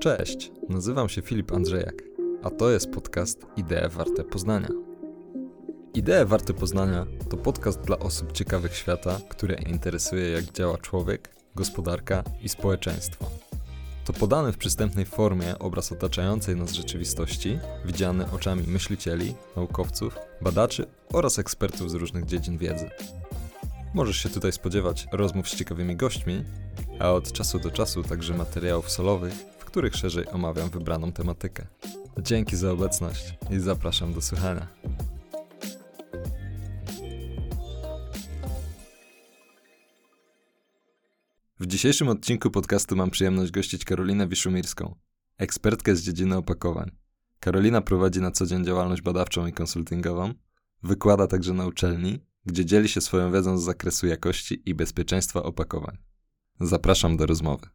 Cześć, nazywam się Filip Andrzejak, a to jest podcast Idee Warte Poznania. Idee Warte Poznania to podcast dla osób ciekawych świata, które interesuje jak działa człowiek, gospodarka i społeczeństwo. To podany w przystępnej formie obraz otaczającej nas rzeczywistości, widziany oczami myślicieli, naukowców, badaczy oraz ekspertów z różnych dziedzin wiedzy. Możesz się tutaj spodziewać rozmów z ciekawymi gośćmi, a od czasu do czasu także materiałów solowych, w których szerzej omawiam wybraną tematykę. Dzięki za obecność i zapraszam do słuchania. W dzisiejszym odcinku podcastu mam przyjemność gościć Karolinę Wiszumirską, ekspertkę z dziedziny opakowań. Karolina prowadzi na co dzień działalność badawczą i konsultingową, wykłada także na uczelni, gdzie dzieli się swoją wiedzą z zakresu jakości i bezpieczeństwa opakowań. Zapraszam do rozmowy.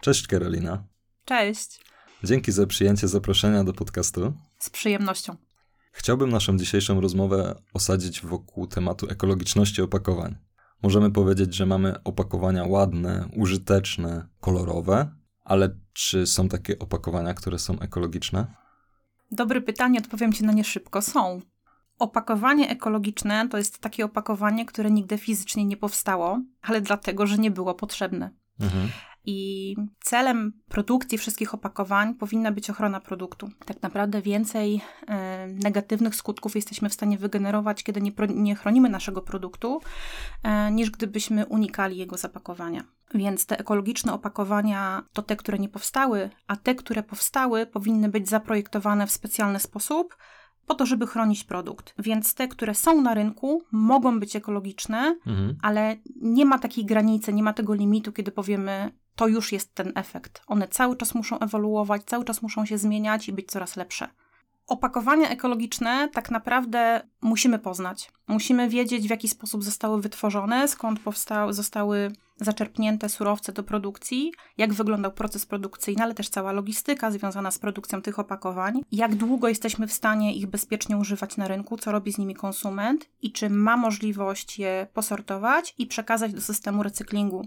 Cześć Karolina. Cześć. Dzięki za przyjęcie zaproszenia do podcastu. Z przyjemnością. Chciałbym naszą dzisiejszą rozmowę osadzić wokół tematu ekologiczności opakowań. Możemy powiedzieć, że mamy opakowania ładne, użyteczne, kolorowe, ale czy są takie opakowania, które są ekologiczne? Dobre pytanie, odpowiem Ci na nie szybko. Są. Opakowanie ekologiczne to jest takie opakowanie, które nigdy fizycznie nie powstało, ale dlatego, że nie było potrzebne. Mhm. I celem produkcji wszystkich opakowań powinna być ochrona produktu. Tak naprawdę więcej negatywnych skutków jesteśmy w stanie wygenerować, kiedy nie chronimy naszego produktu, niż gdybyśmy unikali jego zapakowania. Więc te ekologiczne opakowania to te, które nie powstały, a te, które powstały, powinny być zaprojektowane w specjalny sposób, po to, żeby chronić produkt. Więc te, które są na rynku, mogą być ekologiczne, ale nie ma takiej granicy, nie ma tego limitu, kiedy powiemy, to już jest ten efekt. One cały czas muszą ewoluować, cały czas muszą się zmieniać i być coraz lepsze. Opakowania ekologiczne tak naprawdę musimy poznać. Musimy wiedzieć, w jaki sposób zostały wytworzone, skąd zostały zaczerpnięte surowce do produkcji, jak wyglądał proces produkcyjny, ale też cała logistyka związana z produkcją tych opakowań, jak długo jesteśmy w stanie ich bezpiecznie używać na rynku, co robi z nimi konsument i czy ma możliwość je posortować i przekazać do systemu recyklingu.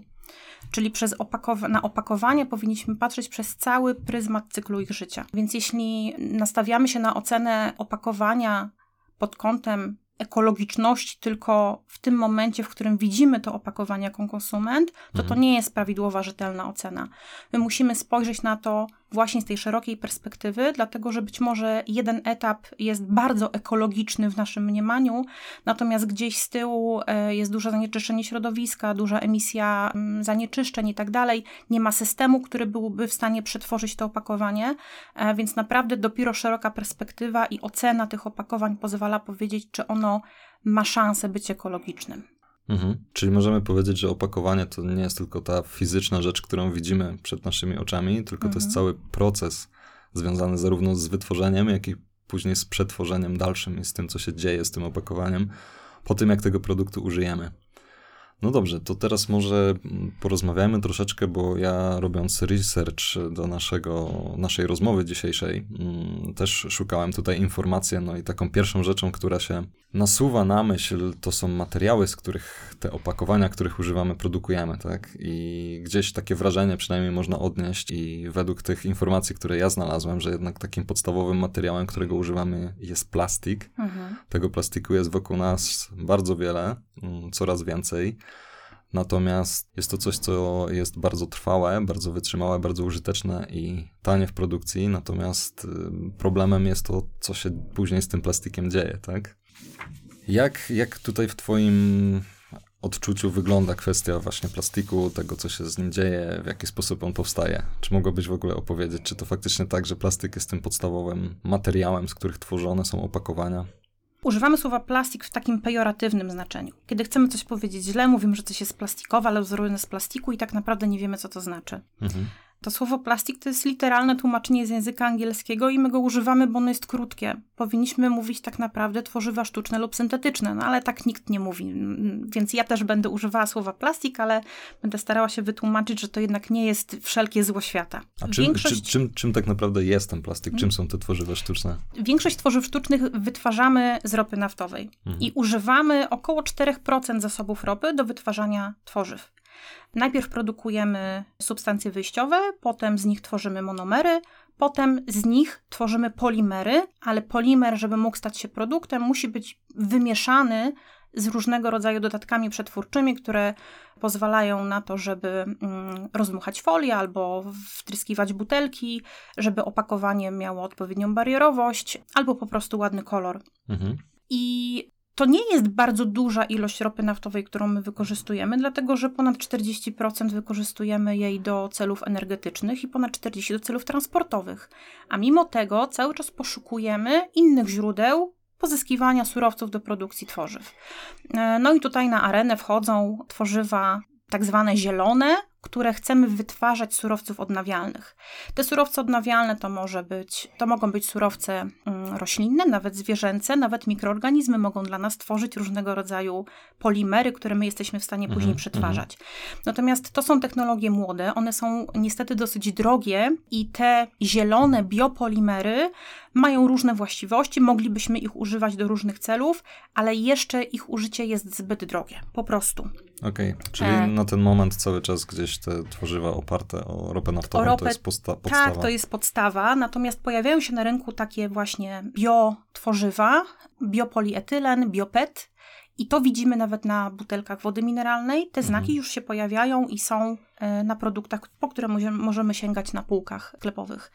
Czyli na opakowanie powinniśmy patrzeć przez cały pryzmat cyklu ich życia. Więc jeśli nastawiamy się na ocenę opakowania pod kątem ekologiczności tylko w tym momencie, w którym widzimy to opakowanie jako konsument, to nie jest prawidłowa, rzetelna ocena. My musimy spojrzeć na to właśnie z tej szerokiej perspektywy, dlatego że być może jeden etap jest bardzo ekologiczny w naszym mniemaniu, natomiast gdzieś z tyłu jest duże zanieczyszczenie środowiska, duża emisja zanieczyszczeń i tak dalej. Nie ma systemu, który byłby w stanie przetworzyć to opakowanie, więc naprawdę dopiero szeroka perspektywa i ocena tych opakowań pozwala powiedzieć, czy ono ma szansę być ekologicznym. Mhm. Czyli możemy powiedzieć, że opakowanie to nie jest tylko ta fizyczna rzecz, którą widzimy przed naszymi oczami, tylko to jest cały proces związany zarówno z wytworzeniem, jak i później z przetworzeniem dalszym i z tym, co się dzieje z tym opakowaniem po tym, jak tego produktu użyjemy. No dobrze, to teraz może porozmawiajmy troszeczkę, bo ja robiąc research do naszej rozmowy dzisiejszej też szukałem tutaj informacji, no i taką pierwszą rzeczą, która się nasuwa na myśl, to są materiały, z których te opakowania, których używamy, produkujemy, tak? I gdzieś takie wrażenie przynajmniej można odnieść i według tych informacji, które ja znalazłem, że jednak takim podstawowym materiałem, którego używamy, jest plastik. Mhm. Tego plastiku jest wokół nas bardzo wiele, coraz więcej. Natomiast jest to coś, co jest bardzo trwałe, bardzo wytrzymałe, bardzo użyteczne i tanie w produkcji, natomiast problemem jest to, co się później z tym plastikiem dzieje, tak? Jak tutaj w Twoim odczuciu wygląda kwestia właśnie plastiku, tego, co się z nim dzieje, w jaki sposób on powstaje? Czy mogłabyś w ogóle opowiedzieć, czy to faktycznie tak, że plastik jest tym podstawowym materiałem, z których tworzone są opakowania? Używamy słowa plastik w takim pejoratywnym znaczeniu. Kiedy chcemy coś powiedzieć źle, mówimy, że coś jest plastikowe, ale zrobione z plastiku i tak naprawdę nie wiemy, co to znaczy. Mhm. To słowo plastik to jest literalne tłumaczenie z języka angielskiego i my go używamy, bo ono jest krótkie. Powinniśmy mówić tak naprawdę tworzywa sztuczne lub syntetyczne, no ale tak nikt nie mówi. Więc ja też będę używała słowa plastik, ale będę starała się wytłumaczyć, że to jednak nie jest wszelkie zło świata. A czym tak naprawdę jest ten plastik? Czym są te tworzywa sztuczne? Większość tworzyw sztucznych wytwarzamy z ropy naftowej i używamy około 4% zasobów ropy do wytwarzania tworzyw. Najpierw produkujemy substancje wyjściowe, potem z nich tworzymy monomery, potem z nich tworzymy polimery, ale polimer, żeby mógł stać się produktem, musi być wymieszany z różnego rodzaju dodatkami przetwórczymi, które pozwalają na to, żeby rozdmuchać folię albo wtryskiwać butelki, żeby opakowanie miało odpowiednią barierowość albo po prostu ładny kolor. Mhm. I to nie jest bardzo duża ilość ropy naftowej, którą my wykorzystujemy, dlatego że ponad 40% wykorzystujemy jej do celów energetycznych i ponad 40% do celów transportowych. A mimo tego cały czas poszukujemy innych źródeł pozyskiwania surowców do produkcji tworzyw. No i tutaj na arenę wchodzą tworzywa tak zwane zielone, które chcemy wytwarzać z surowców odnawialnych. Te surowce odnawialne to mogą być surowce roślinne, nawet zwierzęce, nawet mikroorganizmy mogą dla nas tworzyć różnego rodzaju polimery, które my jesteśmy w stanie później przetwarzać. Natomiast to są technologie młode, one są niestety dosyć drogie i te zielone biopolimery mają różne właściwości, moglibyśmy ich używać do różnych celów, ale jeszcze ich użycie jest zbyt drogie, po prostu. Okej, czyli na ten moment cały czas gdzieś te tworzywa oparte o ropę naftową, to jest podstawa. Tak, to jest podstawa, natomiast pojawiają się na rynku takie właśnie biotworzywa, biopolietylen, bioPET i to widzimy nawet na butelkach wody mineralnej. Te znaki już się pojawiają i są na produktach, po które możemy sięgać na półkach sklepowych.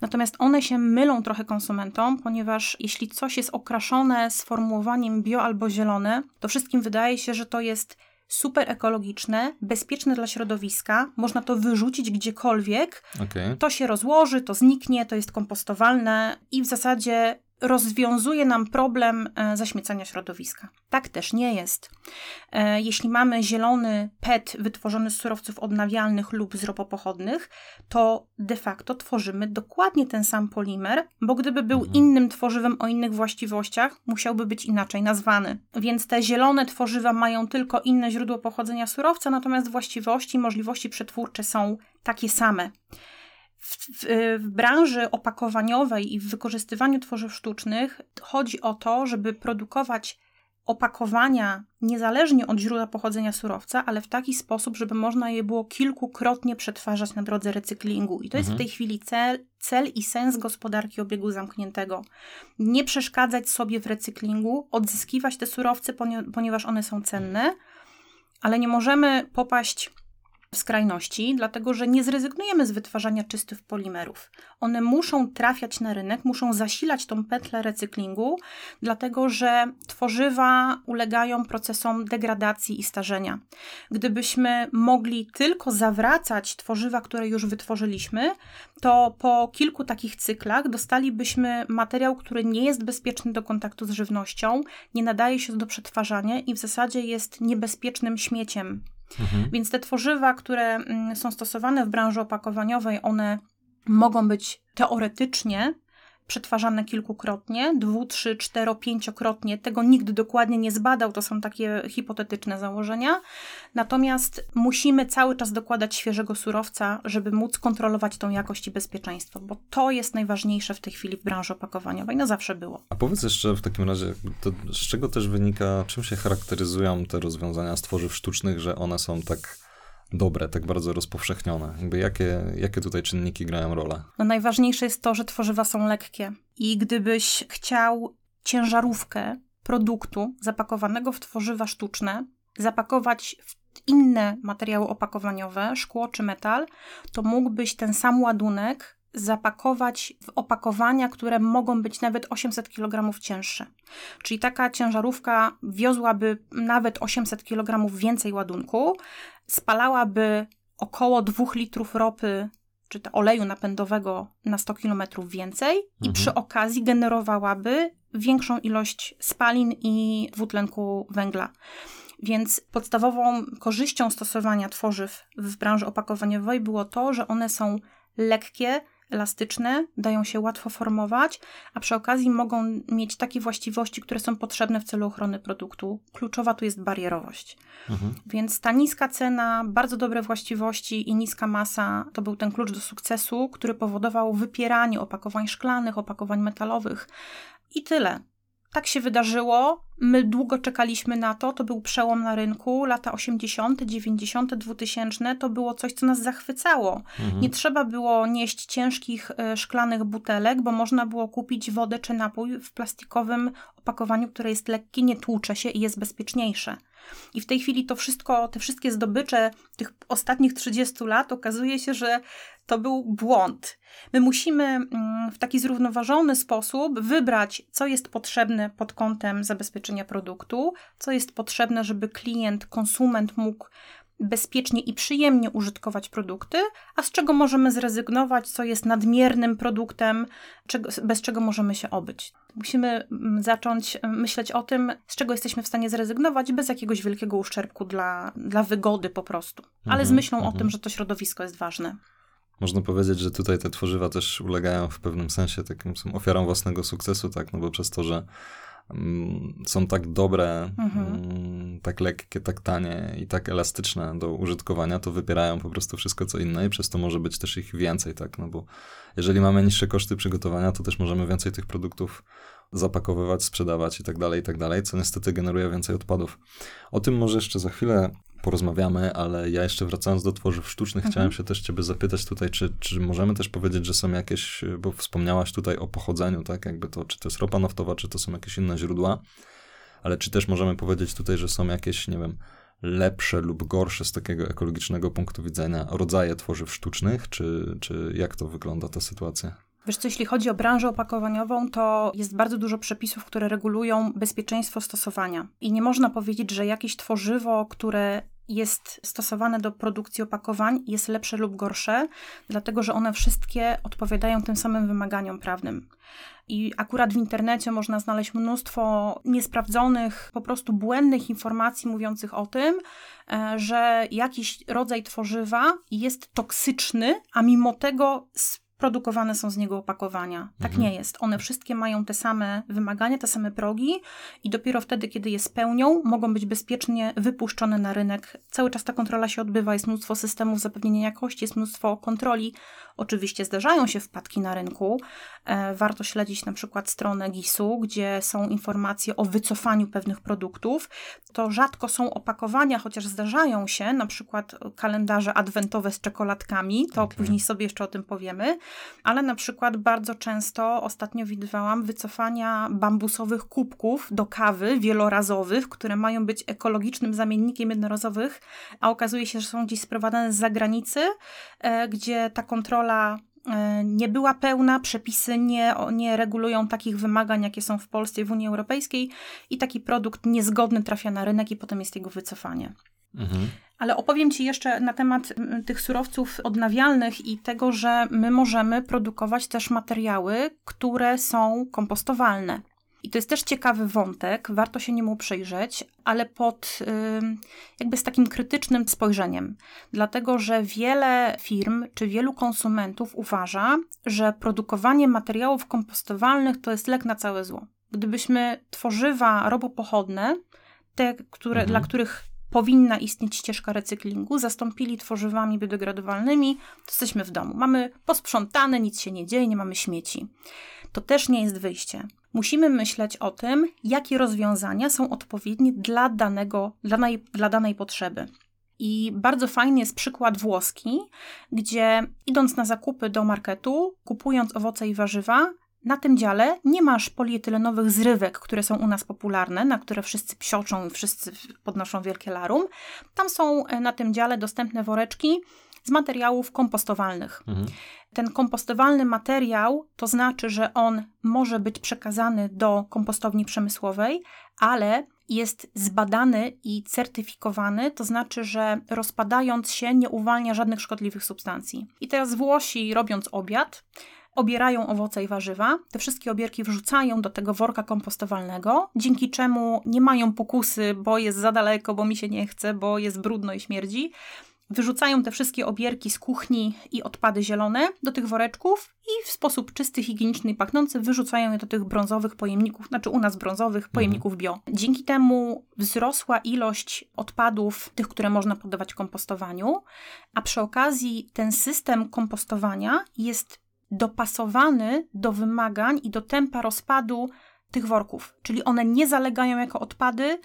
Natomiast one się mylą trochę konsumentom, ponieważ jeśli coś jest okraszone sformułowaniem bio albo zielone, to wszystkim wydaje się, że to jest super ekologiczne, bezpieczne dla środowiska, można to wyrzucić gdziekolwiek, to się rozłoży, to zniknie, to jest kompostowalne i w zasadzie rozwiązuje nam problem zaśmiecania środowiska. Tak też nie jest. Jeśli mamy zielony PET wytworzony z surowców odnawialnych lub z ropopochodnych, to de facto tworzymy dokładnie ten sam polimer, bo gdyby był innym tworzywem o innych właściwościach, musiałby być inaczej nazwany. Więc te zielone tworzywa mają tylko inne źródło pochodzenia surowca, natomiast właściwości i możliwości przetwórcze są takie same. W branży opakowaniowej i w wykorzystywaniu tworzyw sztucznych chodzi o to, żeby produkować opakowania niezależnie od źródła pochodzenia surowca, ale w taki sposób, żeby można je było kilkukrotnie przetwarzać na drodze recyklingu. I to jest w tej chwili cel i sens gospodarki obiegu zamkniętego. Nie przeszkadzać sobie w recyklingu, odzyskiwać te surowce, ponieważ one są cenne, ale nie możemy popaść w skrajności, dlatego że nie zrezygnujemy z wytwarzania czystych polimerów. One muszą trafiać na rynek, muszą zasilać tą pętlę recyklingu, dlatego że tworzywa ulegają procesom degradacji i starzenia. Gdybyśmy mogli tylko zawracać tworzywa, które już wytworzyliśmy, to po kilku takich cyklach dostalibyśmy materiał, który nie jest bezpieczny do kontaktu z żywnością, nie nadaje się do przetwarzania i w zasadzie jest niebezpiecznym śmieciem. Więc te tworzywa, które są stosowane w branży opakowaniowej, one mogą być teoretycznie przetwarzane kilkukrotnie, 2, 3, 4, 5-krotnie. Tego nikt dokładnie nie zbadał, to są takie hipotetyczne założenia. Natomiast musimy cały czas dokładać świeżego surowca, żeby móc kontrolować tą jakość i bezpieczeństwo, bo to jest najważniejsze w tej chwili w branży opakowaniowej, no zawsze było. A powiedz jeszcze w takim razie, to z czego też wynika, czym się charakteryzują te rozwiązania z tworzyw sztucznych, że one są tak dobre, tak bardzo rozpowszechnione. Jakby jakie tutaj czynniki grają rolę? No najważniejsze jest to, że tworzywa są lekkie. I gdybyś chciał ciężarówkę produktu zapakowanego w tworzywa sztuczne zapakować w inne materiały opakowaniowe, szkło czy metal, to mógłbyś ten sam ładunek zapakować w opakowania, które mogą być nawet 800 kg cięższe. Czyli taka ciężarówka wiozłaby nawet 800 kg więcej ładunku, spalałaby około 2 litrów ropy czy to oleju napędowego na 100 km więcej i przy okazji generowałaby większą ilość spalin i dwutlenku węgla. Więc podstawową korzyścią stosowania tworzyw w branży opakowaniowej było to, że one są lekkie, elastyczne, dają się łatwo formować, a przy okazji mogą mieć takie właściwości, które są potrzebne w celu ochrony produktu. Kluczowa tu jest barierowość. Więc ta niska cena, bardzo dobre właściwości i niska masa to był ten klucz do sukcesu, który powodował wypieranie opakowań szklanych, opakowań metalowych i tyle. Tak się wydarzyło, My długo czekaliśmy na to, to był przełom na rynku, lata 80., 90., 2000, to było coś, co nas zachwycało. Mhm. Nie trzeba było nieść ciężkich szklanych butelek, bo można było kupić wodę czy napój w plastikowym opakowaniu, które jest lekkie, nie tłucze się i jest bezpieczniejsze. I w tej chwili to wszystko, te wszystkie zdobycze tych ostatnich 30 lat okazuje się, że to był błąd. My musimy w taki zrównoważony sposób wybrać, co jest potrzebne pod kątem zabezpieczenia produktu, co jest potrzebne, żeby klient, konsument mógł bezpiecznie i przyjemnie użytkować produkty, a z czego możemy zrezygnować, co jest nadmiernym produktem, bez czego możemy się obyć. Musimy zacząć myśleć o tym, z czego jesteśmy w stanie zrezygnować bez jakiegoś wielkiego uszczerbku dla wygody po prostu, ale z myślą o tym, że to środowisko jest ważne. Można powiedzieć, że tutaj te tworzywa też ulegają w pewnym sensie takim ofiarą własnego sukcesu, tak? No bo przez to, że są tak dobre, tak lekkie, tak tanie i tak elastyczne do użytkowania, to wypierają po prostu wszystko co inne i przez to może być też ich więcej, tak? No bo jeżeli mamy niższe koszty przygotowania, to też możemy więcej tych produktów zapakowywać, sprzedawać i tak dalej, co niestety generuje więcej odpadów. O tym może jeszcze za chwilę porozmawiamy, ale ja jeszcze wracając do tworzyw sztucznych, chciałem się też ciebie zapytać tutaj, czy możemy też powiedzieć, że są jakieś, bo wspomniałaś tutaj o pochodzeniu, tak, jakby to, czy to jest ropa naftowa, czy to są jakieś inne źródła, ale czy też możemy powiedzieć tutaj, że są jakieś, nie wiem, lepsze lub gorsze z takiego ekologicznego punktu widzenia rodzaje tworzyw sztucznych, czy jak to wygląda ta sytuacja? Wiesz co, jeśli chodzi o branżę opakowaniową, to jest bardzo dużo przepisów, które regulują bezpieczeństwo stosowania. I nie można powiedzieć, że jakieś tworzywo, które jest stosowane do produkcji opakowań, jest lepsze lub gorsze, dlatego że one wszystkie odpowiadają tym samym wymaganiom prawnym. I akurat w internecie można znaleźć mnóstwo niesprawdzonych, po prostu błędnych informacji mówiących o tym, że jakiś rodzaj tworzywa jest toksyczny, a mimo tego produkowane są z niego opakowania. Tak nie jest. One wszystkie mają te same wymagania, te same progi i dopiero wtedy, kiedy je spełnią, mogą być bezpiecznie wypuszczone na rynek. Cały czas ta kontrola się odbywa, jest mnóstwo systemów zapewnienia jakości, jest mnóstwo kontroli. Oczywiście zdarzają się wpadki na rynku. Warto śledzić na przykład stronę GIS-u, gdzie są informacje o wycofaniu pewnych produktów. To rzadko są opakowania, chociaż zdarzają się, na przykład kalendarze adwentowe z czekoladkami, to później sobie jeszcze o tym powiemy. Ale na przykład bardzo często ostatnio widywałam wycofania bambusowych kubków do kawy wielorazowych, które mają być ekologicznym zamiennikiem jednorazowych, a okazuje się, że są gdzieś sprowadzane z zagranicy, gdzie ta kontrola nie była pełna, przepisy nie regulują takich wymagań, jakie są w Polsce i w Unii Europejskiej i taki produkt niezgodny trafia na rynek i potem jest jego wycofanie. Mhm. Ale opowiem Ci jeszcze na temat tych surowców odnawialnych i tego, że my możemy produkować też materiały, które są kompostowalne. I to jest też ciekawy wątek, warto się niemu przyjrzeć, ale pod jakby z takim krytycznym spojrzeniem. Dlatego, że wiele firm czy wielu konsumentów uważa, że produkowanie materiałów kompostowalnych to jest lek na całe zło. Gdybyśmy tworzywa ropopochodne, te, które, dla których powinna istnieć ścieżka recyklingu, zastąpili tworzywami biodegradowalnymi, to jesteśmy w domu. Mamy posprzątane, nic się nie dzieje, nie mamy śmieci. To też nie jest wyjście. Musimy myśleć o tym, jakie rozwiązania są odpowiednie dla danej potrzeby. I bardzo fajny jest przykład włoski, gdzie idąc na zakupy do marketu, kupując owoce i warzywa, na tym dziale nie masz polietylenowych zrywek, które są u nas popularne, na które wszyscy psioczą i wszyscy podnoszą wielkie larum. Tam są na tym dziale dostępne woreczki z materiałów kompostowalnych. Ten kompostowalny materiał to znaczy, że on może być przekazany do kompostowni przemysłowej, ale jest zbadany i certyfikowany, to znaczy, że rozpadając się nie uwalnia żadnych szkodliwych substancji. I teraz Włosi, robiąc obiad, obierają owoce i warzywa, te wszystkie obierki wrzucają do tego worka kompostowalnego, dzięki czemu nie mają pokusy, bo jest za daleko, bo mi się nie chce, bo jest brudno i śmierdzi. Wyrzucają te wszystkie obierki z kuchni i odpady zielone do tych woreczków i w sposób czysty, higieniczny i pachnący wyrzucają je do tych brązowych pojemników, znaczy u nas brązowych pojemników bio. Dzięki temu wzrosła ilość odpadów, tych, które można poddawać kompostowaniu, a przy okazji ten system kompostowania jest dopasowany do wymagań i do tempa rozpadu tych worków, czyli one nie zalegają jako odpady,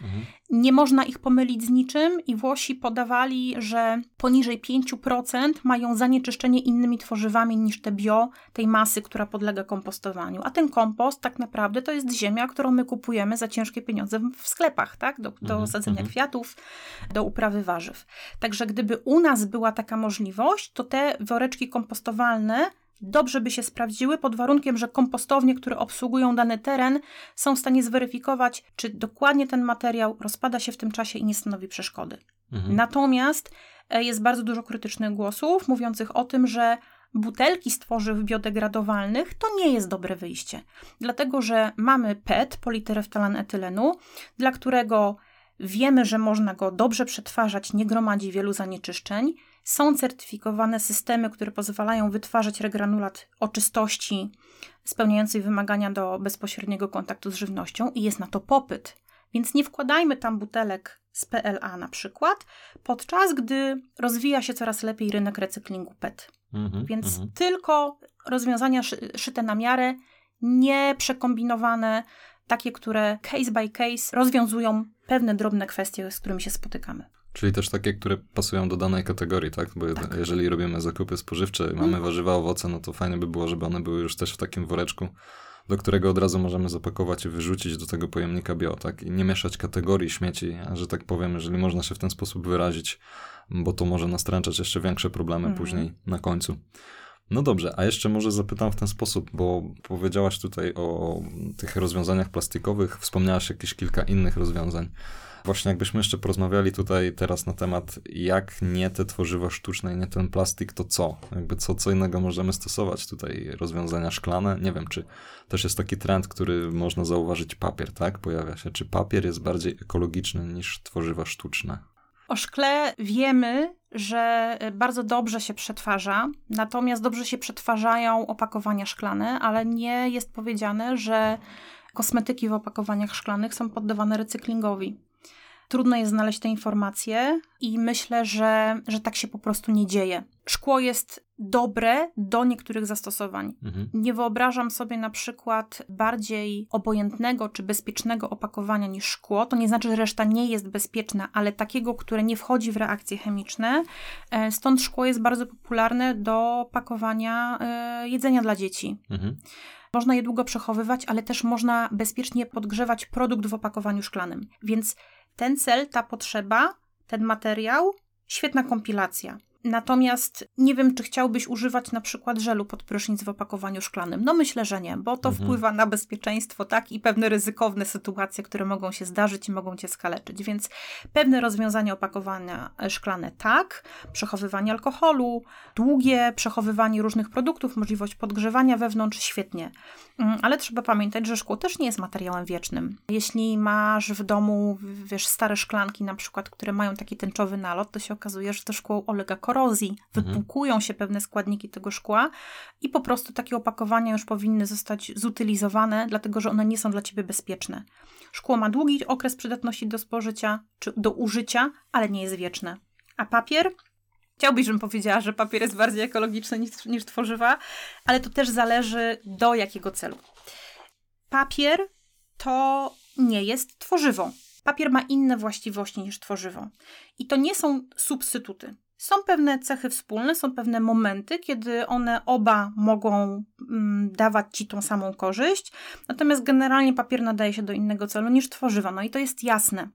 nie można ich pomylić z niczym i Włosi podawali, że poniżej 5% mają zanieczyszczenie innymi tworzywami niż te bio, tej masy, która podlega kompostowaniu. A ten kompost tak naprawdę to jest ziemia, którą my kupujemy za ciężkie pieniądze w sklepach, tak? Do sadzenia kwiatów, do uprawy warzyw. Także gdyby u nas była taka możliwość, to te woreczki kompostowalne dobrze by się sprawdziły, pod warunkiem, że kompostownie, które obsługują dany teren, są w stanie zweryfikować, czy dokładnie ten materiał rozpada się w tym czasie i nie stanowi przeszkody. Natomiast jest bardzo dużo krytycznych głosów mówiących o tym, że butelki z tworzyw biodegradowalnych to nie jest dobre wyjście. Dlatego, że mamy PET, politereftalan etylenu, dla którego wiemy, że można go dobrze przetwarzać, nie gromadzi wielu zanieczyszczeń. Są certyfikowane systemy, które pozwalają wytwarzać regranulat o czystości spełniającej wymagania do bezpośredniego kontaktu z żywnością i jest na to popyt. Więc nie wkładajmy tam butelek z PLA na przykład, podczas gdy rozwija się coraz lepiej rynek recyklingu PET. Więc tylko rozwiązania szyte na miarę, nie przekombinowane, takie, które case by case rozwiązują pewne drobne kwestie, z którymi się spotykamy. Czyli też takie, które pasują do danej kategorii, tak? Bo tak. Jeżeli robimy zakupy spożywcze i mamy warzywa, owoce, no to fajnie by było, żeby one były już też w takim woreczku, do którego od razu możemy zapakować i wyrzucić do tego pojemnika bio, tak? I nie mieszać kategorii śmieci, że tak powiem, jeżeli można się w ten sposób wyrazić, bo to może nastręczać jeszcze większe problemy później na końcu. No dobrze, a jeszcze może zapytam w ten sposób, bo powiedziałaś tutaj o tych rozwiązaniach plastikowych, wspomniałaś jakieś kilka innych rozwiązań. Właśnie jakbyśmy jeszcze porozmawiali tutaj teraz na temat, jak nie te tworzywa sztuczne i nie ten plastik, to co? Jakby co innego możemy stosować tutaj? Rozwiązania szklane? Nie wiem, czy też jest taki trend, który można zauważyć, papier, tak? Pojawia się. Czy papier jest bardziej ekologiczny niż tworzywa sztuczne? O szkle wiemy, że bardzo dobrze się przetwarza, natomiast dobrze się przetwarzają opakowania szklane, ale nie jest powiedziane, że kosmetyki w opakowaniach szklanych są poddawane recyklingowi. Trudno jest znaleźć te informacje i myślę, że tak się po prostu nie dzieje. Szkło jest dobre do niektórych zastosowań. Nie wyobrażam sobie na przykład bardziej obojętnego czy bezpiecznego opakowania niż szkło. To nie znaczy, że reszta nie jest bezpieczna, ale takiego, które nie wchodzi w reakcje chemiczne. Stąd szkło jest bardzo popularne do pakowania jedzenia dla dzieci. Można je długo przechowywać, ale też można bezpiecznie podgrzewać produkt w opakowaniu szklanym. Więc ten cel, ta potrzeba, ten materiał, świetna kompilacja. Natomiast nie wiem, czy chciałbyś używać na przykład żelu pod prysznic w opakowaniu szklanym. No myślę, że nie, bo to wpływa na bezpieczeństwo, tak, i pewne ryzykowne sytuacje, które mogą się zdarzyć i mogą cię skaleczyć. Więc pewne rozwiązania opakowania szklane tak, przechowywanie alkoholu, długie przechowywanie różnych produktów, możliwość podgrzewania wewnątrz, świetnie. Ale trzeba pamiętać, że szkło też nie jest materiałem wiecznym. Jeśli masz w domu, wiesz, stare szklanki na przykład, które mają taki tęczowy nalot, to się okazuje, że to szkło ulega korozji, wypłukują się pewne składniki tego szkła i po prostu takie opakowania już powinny zostać zutylizowane, dlatego że one nie są dla ciebie bezpieczne. Szkło ma długi okres przydatności do spożycia czy do użycia, ale nie jest wieczne. A papier? Chciałbyś, żebym powiedziała, że papier jest bardziej ekologiczny niż tworzywa, ale to też zależy do jakiego celu. Papier to nie jest tworzywo. Papier ma inne właściwości niż tworzywo. I to nie są substytuty. Są pewne cechy wspólne, są pewne momenty, kiedy one oba mogą dawać ci tą samą korzyść, natomiast generalnie papier nadaje się do innego celu niż tworzywa, no i to jest jasne.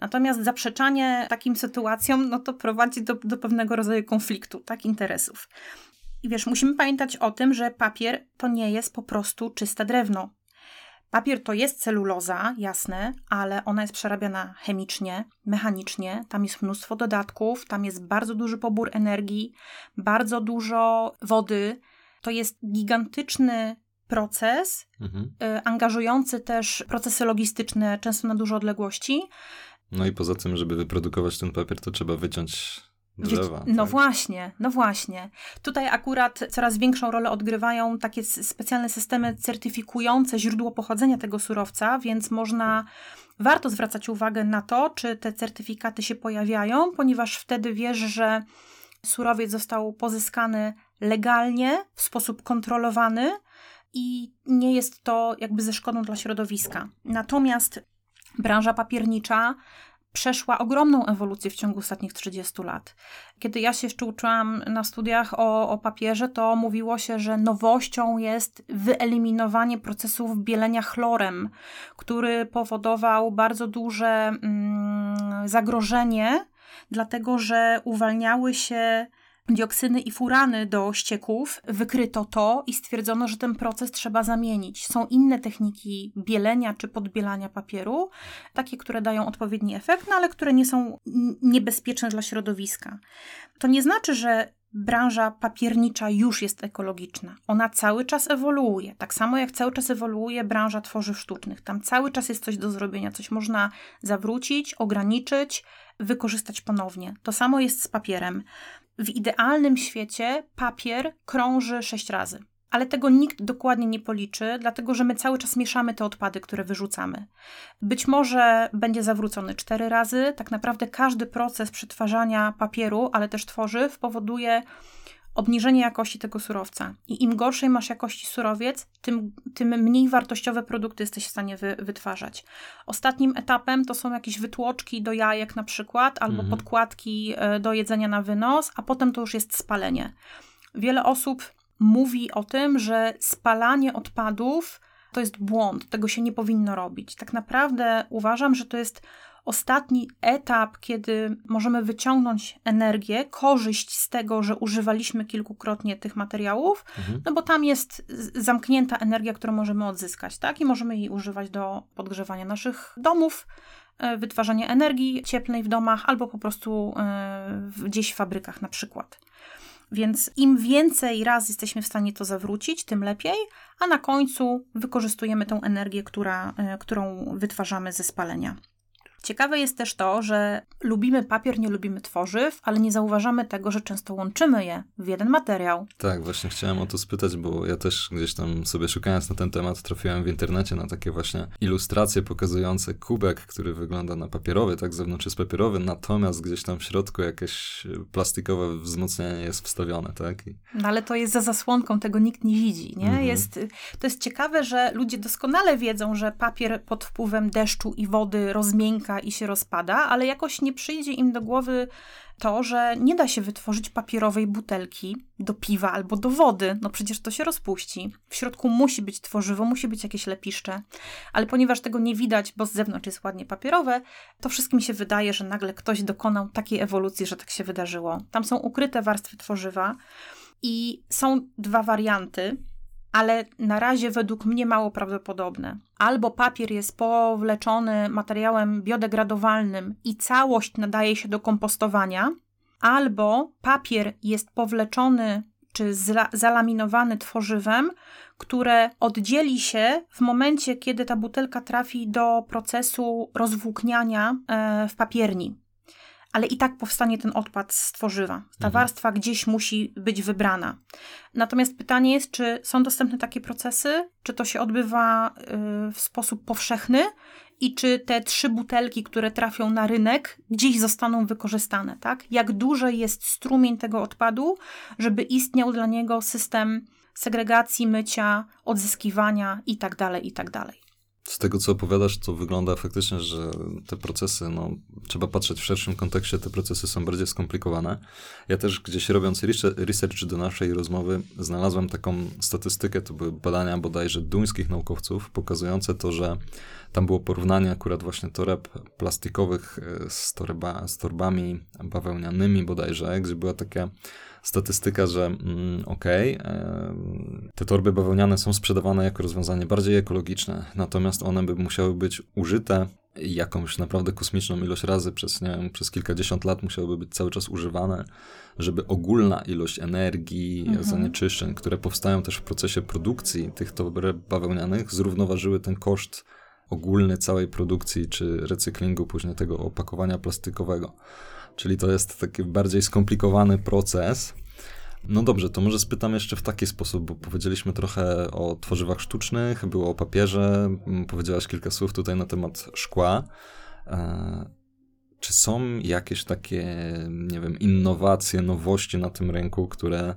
Natomiast zaprzeczanie takim sytuacjom, no to prowadzi do pewnego rodzaju konfliktu, tak, interesów. I wiesz, musimy pamiętać o tym, że papier to nie jest po prostu czyste drewno. Papier to jest celuloza, jasne, ale ona jest przerabiana chemicznie, mechanicznie, tam jest mnóstwo dodatków, tam jest bardzo duży pobór energii, bardzo dużo wody. To jest gigantyczny proces, angażujący też procesy logistyczne, często na duże odległości. No i poza tym, żeby wyprodukować ten papier, to trzeba wyciąć drzewa. No tak. Właśnie. Tutaj akurat coraz większą rolę odgrywają takie specjalne systemy certyfikujące źródło pochodzenia tego surowca, więc warto zwracać uwagę na to, czy te certyfikaty się pojawiają, ponieważ wtedy wiesz, że surowiec został pozyskany legalnie, w sposób kontrolowany i nie jest to jakby ze szkodą dla środowiska. Natomiast branża papiernicza przeszła ogromną ewolucję w ciągu ostatnich 30 lat. Kiedy ja się jeszcze uczyłam na studiach o papierze, to mówiło się, że nowością jest wyeliminowanie procesów bielenia chlorem, który powodował bardzo duże zagrożenie, dlatego że uwalniały się dioksyny i furany do ścieków, wykryto to i stwierdzono, że ten proces trzeba zamienić. Są inne techniki bielenia czy podbielania papieru, takie, które dają odpowiedni efekt, no ale które nie są niebezpieczne dla środowiska. To nie znaczy, że branża papiernicza już jest ekologiczna. Ona cały czas ewoluuje. Tak samo jak cały czas ewoluuje branża tworzyw sztucznych. Tam cały czas jest coś do zrobienia, coś można zawrócić, ograniczyć, wykorzystać ponownie. To samo jest z papierem. W idealnym świecie papier krąży 6 razy, ale tego nikt dokładnie nie policzy, dlatego że my cały czas mieszamy te odpady, które wyrzucamy. Być może będzie zawrócony 4 razy. Tak naprawdę każdy proces przetwarzania papieru, ale też tworzyw powoduje obniżenie jakości tego surowca. I im gorszej masz jakości surowiec, tym mniej wartościowe produkty jesteś w stanie wytwarzać. Ostatnim etapem to są jakieś wytłoczki do jajek na przykład, albo podkładki do jedzenia na wynos, a potem to już jest spalenie. Wiele osób mówi o tym, że spalanie odpadów to jest błąd, tego się nie powinno robić. Tak naprawdę uważam, że to jest ostatni etap, kiedy możemy wyciągnąć energię, korzyść z tego, że używaliśmy kilkukrotnie tych materiałów, no bo tam jest zamknięta energia, którą możemy odzyskać, tak? I możemy jej używać do podgrzewania naszych domów, wytwarzania energii cieplnej w domach albo po prostu gdzieś w fabrykach na przykład. Więc im więcej razy jesteśmy w stanie to zawrócić, tym lepiej, a na końcu wykorzystujemy tą energię, którą wytwarzamy ze spalenia. Ciekawe jest też to, że lubimy papier, nie lubimy tworzyw, ale nie zauważamy tego, że często łączymy je w jeden materiał. Tak, właśnie chciałem o to spytać, bo ja też gdzieś tam sobie szukając na ten temat trafiłem w internecie na takie właśnie ilustracje pokazujące kubek, który wygląda na papierowy, tak z zewnątrz jest papierowy, natomiast gdzieś tam w środku jakieś plastikowe wzmocnienie jest wstawione, tak? No ale to jest za zasłonką, tego nikt nie widzi, nie? To jest ciekawe, że ludzie doskonale wiedzą, że papier pod wpływem deszczu i wody rozmięka i się rozpada, ale jakoś nie przyjdzie im do głowy to, że nie da się wytworzyć papierowej butelki do piwa albo do wody. No przecież to się rozpuści. W środku musi być tworzywo, musi być jakieś lepiszcze. Ale ponieważ tego nie widać, bo z zewnątrz jest ładnie papierowe, to wszystkim się wydaje, że nagle ktoś dokonał takiej ewolucji, że tak się wydarzyło. Tam są ukryte warstwy tworzywa i są 2 warianty, ale na razie według mnie mało prawdopodobne. Albo papier jest powleczony materiałem biodegradowalnym i całość nadaje się do kompostowania, albo papier jest powleczony czy zalaminowany tworzywem, które oddzieli się w momencie, kiedy ta butelka trafi do procesu rozwłókniania w papierni. Ale i tak powstanie ten odpad z tworzywa. Ta warstwa gdzieś musi być wybrana. Natomiast pytanie jest, czy są dostępne takie procesy, czy to się odbywa w sposób powszechny i czy te 3 butelki, które trafią na rynek, gdzieś zostaną wykorzystane, tak? Jak duży jest strumień tego odpadu, żeby istniał dla niego system segregacji, mycia, odzyskiwania itd., itd. Z tego, co opowiadasz, to wygląda faktycznie, że te procesy, no trzeba patrzeć w szerszym kontekście, te procesy są bardziej skomplikowane. Ja też gdzieś robiąc research do naszej rozmowy znalazłem taką statystykę, to były badania bodajże duńskich naukowców, pokazujące to, że tam było porównanie akurat właśnie toreb plastikowych z torbami bawełnianymi bodajże, gdzie była taka statystyka, że te torby bawełniane są sprzedawane jako rozwiązanie bardziej ekologiczne, natomiast one by musiały być użyte jakąś naprawdę kosmiczną ilość razy przez kilkadziesiąt lat musiałyby być cały czas używane, żeby ogólna ilość energii, zanieczyszczeń, które powstają też w procesie produkcji tych toreb bawełnianych, zrównoważyły ten koszt ogólny całej produkcji czy recyklingu później tego opakowania plastikowego. Czyli to jest taki bardziej skomplikowany proces. No dobrze, to może spytam jeszcze w taki sposób, bo powiedzieliśmy trochę o tworzywach sztucznych, było o papierze, powiedziałaś kilka słów tutaj na temat szkła. Czy są jakieś takie, nie wiem, innowacje, nowości na tym rynku, które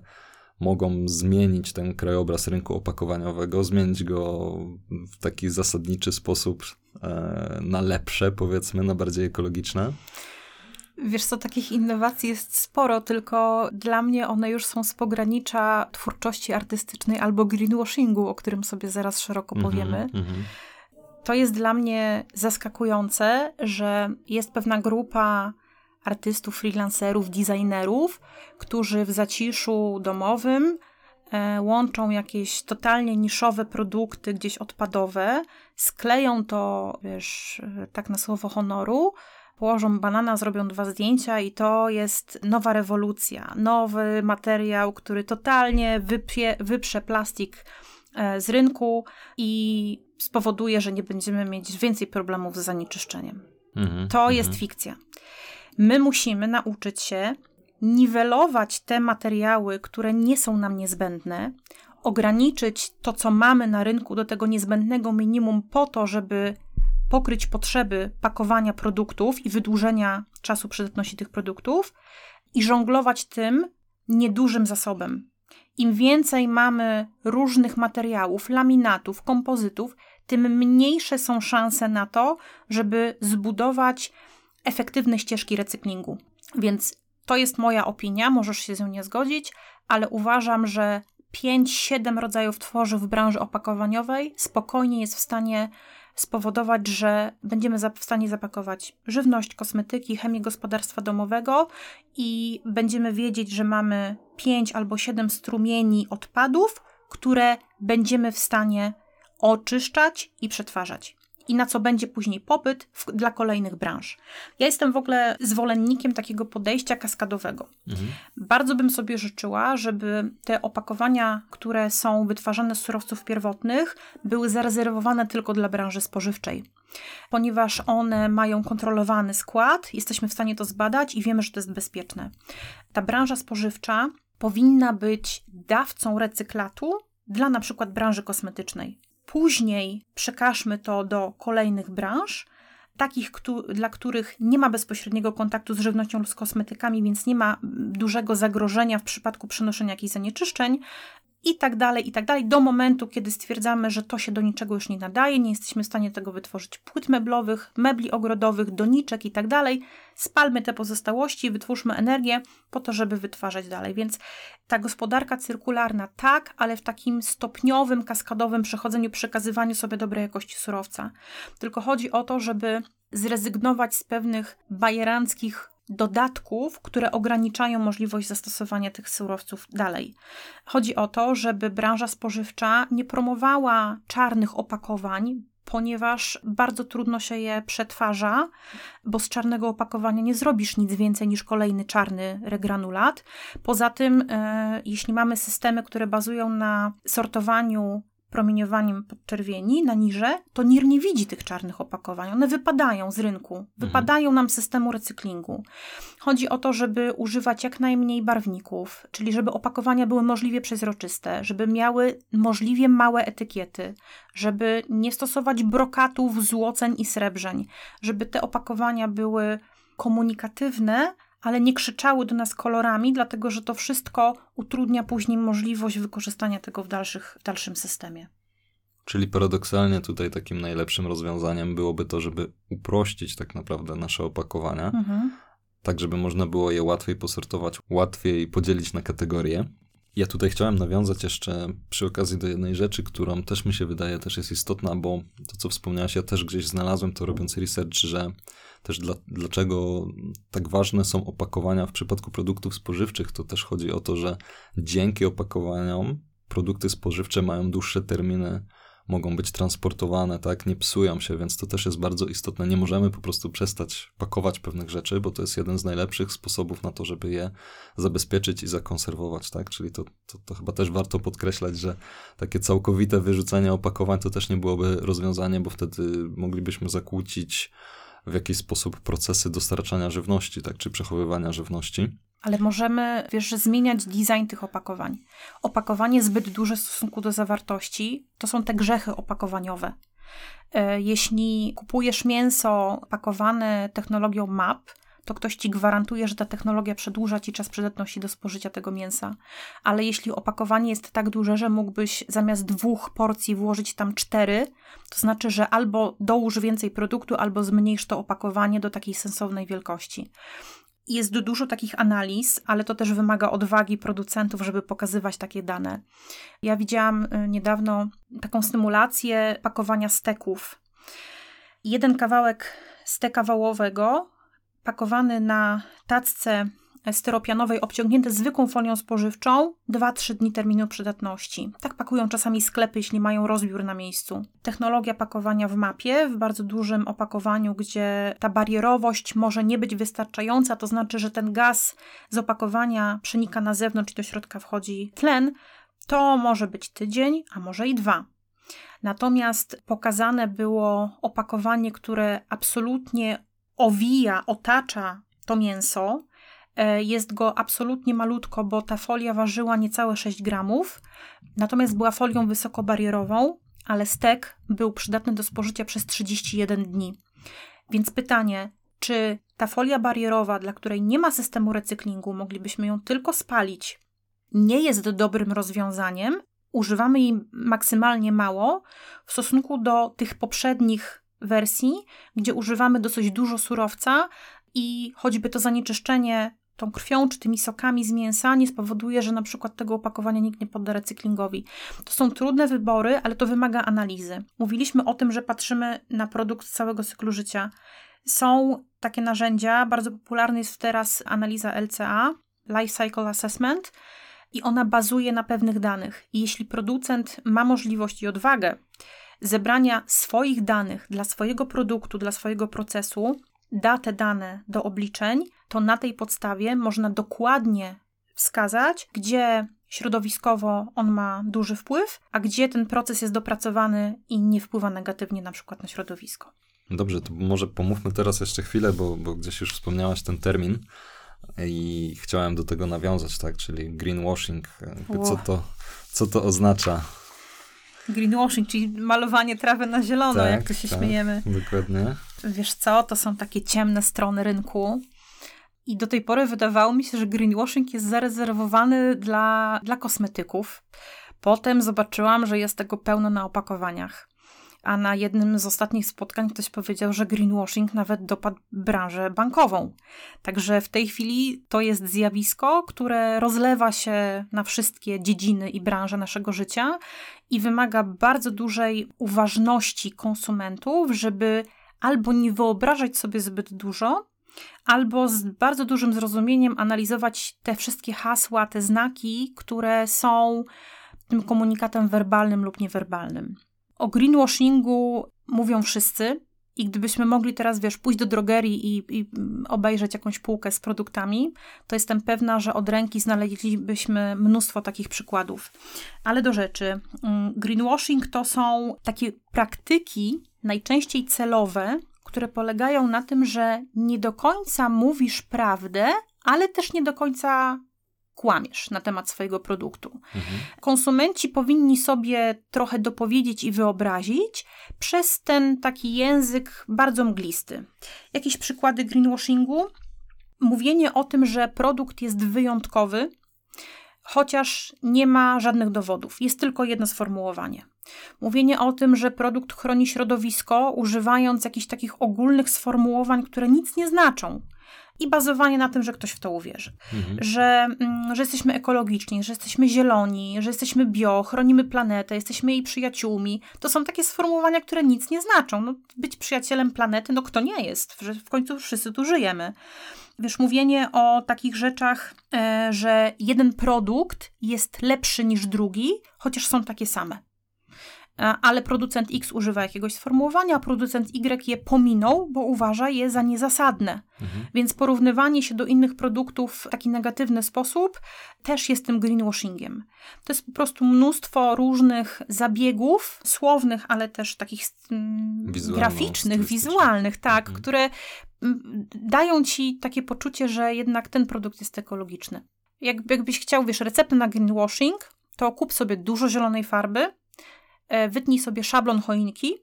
mogą zmienić ten krajobraz rynku opakowaniowego, zmienić go w taki zasadniczy sposób na lepsze, powiedzmy, na bardziej ekologiczne? Wiesz co, takich innowacji jest sporo, tylko dla mnie one już są z pogranicza twórczości artystycznej albo greenwashingu, o którym sobie zaraz szeroko powiemy. To jest dla mnie zaskakujące, że jest pewna grupa artystów, freelancerów, designerów, którzy w zaciszu domowym łączą jakieś totalnie niszowe produkty, gdzieś odpadowe, skleją to, wiesz, tak na słowo honoru, położą banana, zrobią 2 zdjęcia i to jest nowa rewolucja, nowy materiał, który totalnie wyprze plastik z rynku i spowoduje, że nie będziemy mieć więcej problemów z zanieczyszczeniem. To jest fikcja. My musimy nauczyć się niwelować te materiały, które nie są nam niezbędne, ograniczyć to, co mamy na rynku do tego niezbędnego minimum po to, żeby pokryć potrzeby pakowania produktów i wydłużenia czasu przydatności tych produktów i żonglować tym niedużym zasobem. Im więcej mamy różnych materiałów, laminatów, kompozytów, tym mniejsze są szanse na to, żeby zbudować efektywne ścieżki recyklingu. Więc to jest moja opinia, możesz się z nią nie zgodzić, ale uważam, że 5-7 rodzajów tworzyw w branży opakowaniowej spokojnie jest w stanie spowodować, że będziemy w stanie zapakować żywność, kosmetyki, chemię gospodarstwa domowego i będziemy wiedzieć, że mamy 5 albo 7 strumieni odpadów, które będziemy w stanie oczyszczać i przetwarzać. I na co będzie później popyt dla kolejnych branż. Ja jestem w ogóle zwolennikiem takiego podejścia kaskadowego. Bardzo bym sobie życzyła, żeby te opakowania, które są wytwarzane z surowców pierwotnych, były zarezerwowane tylko dla branży spożywczej. Ponieważ one mają kontrolowany skład, jesteśmy w stanie to zbadać i wiemy, że to jest bezpieczne. Ta branża spożywcza powinna być dawcą recyklatu dla na przykład branży kosmetycznej. Później przekażmy to do kolejnych branż, takich, dla których nie ma bezpośredniego kontaktu z żywnością lub z kosmetykami, więc nie ma dużego zagrożenia w przypadku przenoszenia jakichś zanieczyszczeń i tak dalej, do momentu, kiedy stwierdzamy, że to się do niczego już nie nadaje, nie jesteśmy w stanie tego wytworzyć płyt meblowych, mebli ogrodowych, doniczek i tak dalej. Spalmy te pozostałości, wytwórzmy energię po to, żeby wytwarzać dalej. Więc ta gospodarka cyrkularna tak, ale w takim stopniowym, kaskadowym przechodzeniu, przekazywaniu sobie dobrej jakości surowca. Tylko chodzi o to, żeby zrezygnować z pewnych bajeranckich dodatków, które ograniczają możliwość zastosowania tych surowców dalej. Chodzi o to, żeby branża spożywcza nie promowała czarnych opakowań, ponieważ bardzo trudno się je przetwarza, bo z czarnego opakowania nie zrobisz nic więcej niż kolejny czarny regranulat. Poza tym, jeśli mamy systemy, które bazują na sortowaniu promieniowaniem podczerwieni na NIR-ze, to NIR nie widzi tych czarnych opakowań. One wypadają z rynku, wypadają nam z systemu recyklingu. Chodzi o to, żeby używać jak najmniej barwników, czyli żeby opakowania były możliwie przezroczyste, żeby miały możliwie małe etykiety, żeby nie stosować brokatów, złoceń i srebrzeń, żeby te opakowania były komunikatywne, ale nie krzyczały do nas kolorami, dlatego że to wszystko utrudnia później możliwość wykorzystania tego w dalszym systemie. Czyli paradoksalnie tutaj takim najlepszym rozwiązaniem byłoby to, żeby uprościć tak naprawdę nasze opakowania, tak żeby można było je łatwiej posortować, łatwiej podzielić na kategorie. Ja tutaj chciałem nawiązać jeszcze przy okazji do jednej rzeczy, którą też mi się wydaje też jest istotna, bo to, co wspomniałaś, ja też gdzieś znalazłem to robiąc research, że też dlaczego tak ważne są opakowania w przypadku produktów spożywczych, to też chodzi o to, że dzięki opakowaniom produkty spożywcze mają dłuższe terminy, mogą być transportowane, tak, nie psują się, więc to też jest bardzo istotne. Nie możemy po prostu przestać pakować pewnych rzeczy, bo to jest jeden z najlepszych sposobów na to, żeby je zabezpieczyć i zakonserwować, tak, czyli to chyba też warto podkreślać, że takie całkowite wyrzucenie opakowań to też nie byłoby rozwiązanie, bo wtedy moglibyśmy zakłócić w jakiś sposób procesy dostarczania żywności, tak, czy przechowywania żywności. Ale możemy, wiesz, zmieniać design tych opakowań. Opakowanie zbyt duże w stosunku do zawartości to są te grzechy opakowaniowe. Jeśli kupujesz mięso pakowane technologią MAP, to ktoś Ci gwarantuje, że ta technologia przedłuża Ci czas przydatności do spożycia tego mięsa. Ale jeśli opakowanie jest tak duże, że mógłbyś zamiast 2 porcji włożyć tam 4, to znaczy, że albo dołóż więcej produktu, albo zmniejsz to opakowanie do takiej sensownej wielkości. Jest dużo takich analiz, ale to też wymaga odwagi producentów, żeby pokazywać takie dane. Ja widziałam niedawno taką symulację pakowania steków. Jeden kawałek steka wołowego pakowany na tacce styropianowej, obciągnięte zwykłą folią spożywczą, 2-3 dni terminu przydatności. Tak pakują czasami sklepy, jeśli mają rozbiór na miejscu. Technologia pakowania w mapie, w bardzo dużym opakowaniu, gdzie ta barierowość może nie być wystarczająca, to znaczy, że ten gaz z opakowania przenika na zewnątrz i do środka wchodzi tlen, to może być tydzień, a może i 2. Natomiast pokazane było opakowanie, które absolutnie owija, otacza to mięso. Jest go absolutnie malutko, bo ta folia ważyła niecałe 6 gramów, natomiast była folią wysokobarierową, ale stek był przydatny do spożycia przez 31 dni. Więc pytanie, czy ta folia barierowa, dla której nie ma systemu recyklingu, moglibyśmy ją tylko spalić, nie jest dobrym rozwiązaniem, używamy jej maksymalnie mało w stosunku do tych poprzednich wersji, gdzie używamy dosyć dużo surowca i choćby to zanieczyszczenie tą krwią czy tymi sokami z mięsa nie spowoduje, że na przykład tego opakowania nikt nie podda recyklingowi. To są trudne wybory, ale to wymaga analizy. Mówiliśmy o tym, że patrzymy na produkt z całego cyklu życia. Są takie narzędzia, bardzo popularna jest teraz analiza LCA, Life Cycle Assessment, i ona bazuje na pewnych danych. I jeśli producent ma możliwość i odwagę zebrania swoich danych dla swojego produktu, dla swojego procesu, da te dane do obliczeń, to na tej podstawie można dokładnie wskazać, gdzie środowiskowo on ma duży wpływ, a gdzie ten proces jest dopracowany i nie wpływa negatywnie na przykład na środowisko. Dobrze, to może pomówmy teraz jeszcze chwilę, bo gdzieś już wspomniałaś ten termin i chciałem do tego nawiązać, tak, czyli greenwashing. Co to oznacza? Greenwashing, czyli malowanie trawy na zielono, tak, jak to się śmiejemy. Dokładnie. Wiesz co, to są takie ciemne strony rynku i do tej pory wydawało mi się, że greenwashing jest zarezerwowany dla kosmetyków. Potem zobaczyłam, że jest tego pełno na opakowaniach. A na jednym z ostatnich spotkań ktoś powiedział, że greenwashing nawet dopadł branżę bankową. Także w tej chwili to jest zjawisko, które rozlewa się na wszystkie dziedziny i branże naszego życia i wymaga bardzo dużej uważności konsumentów, żeby albo nie wyobrażać sobie zbyt dużo, albo z bardzo dużym zrozumieniem analizować te wszystkie hasła, te znaki, które są tym komunikatem werbalnym lub niewerbalnym. O greenwashingu mówią wszyscy i gdybyśmy mogli teraz, pójść do drogerii i obejrzeć jakąś półkę z produktami, to jestem pewna, że od ręki znaleźlibyśmy mnóstwo takich przykładów. Ale do rzeczy. Greenwashing to są takie praktyki, najczęściej celowe, które polegają na tym, że nie do końca mówisz prawdę, ale też nie do końca kłamiesz na temat swojego produktu. Mhm. Konsumenci powinni sobie trochę dopowiedzieć i wyobrazić przez ten taki język bardzo mglisty. Jakieś przykłady greenwashingu? Mówienie o tym, że produkt jest wyjątkowy, chociaż nie ma żadnych dowodów. Jest tylko jedno sformułowanie. Mówienie o tym, że produkt chroni środowisko, używając jakichś takich ogólnych sformułowań, które nic nie znaczą. I bazowanie na tym, że ktoś w to uwierzy. Mhm. Że jesteśmy ekologiczni, że jesteśmy zieloni, że jesteśmy bio, chronimy planetę, jesteśmy jej przyjaciółmi. To są takie sformułowania, które nic nie znaczą. No, być przyjacielem planety, no kto nie jest? W końcu wszyscy tu żyjemy. Mówienie o takich rzeczach, że jeden produkt jest lepszy niż drugi, chociaż są takie same. Ale producent X używa jakiegoś sformułowania, a producent Y je pominął, bo uważa je za niezasadne. Mhm. Więc porównywanie się do innych produktów w taki negatywny sposób też jest tym greenwashingiem. To jest po prostu mnóstwo różnych zabiegów słownych, ale też takich graficznych, wizualnych, tak, mhm. które dają ci takie poczucie, że jednak ten produkt jest ekologiczny. Jakbyś chciał, receptę na greenwashing, to kup sobie dużo zielonej farby, wytnij sobie szablon choinki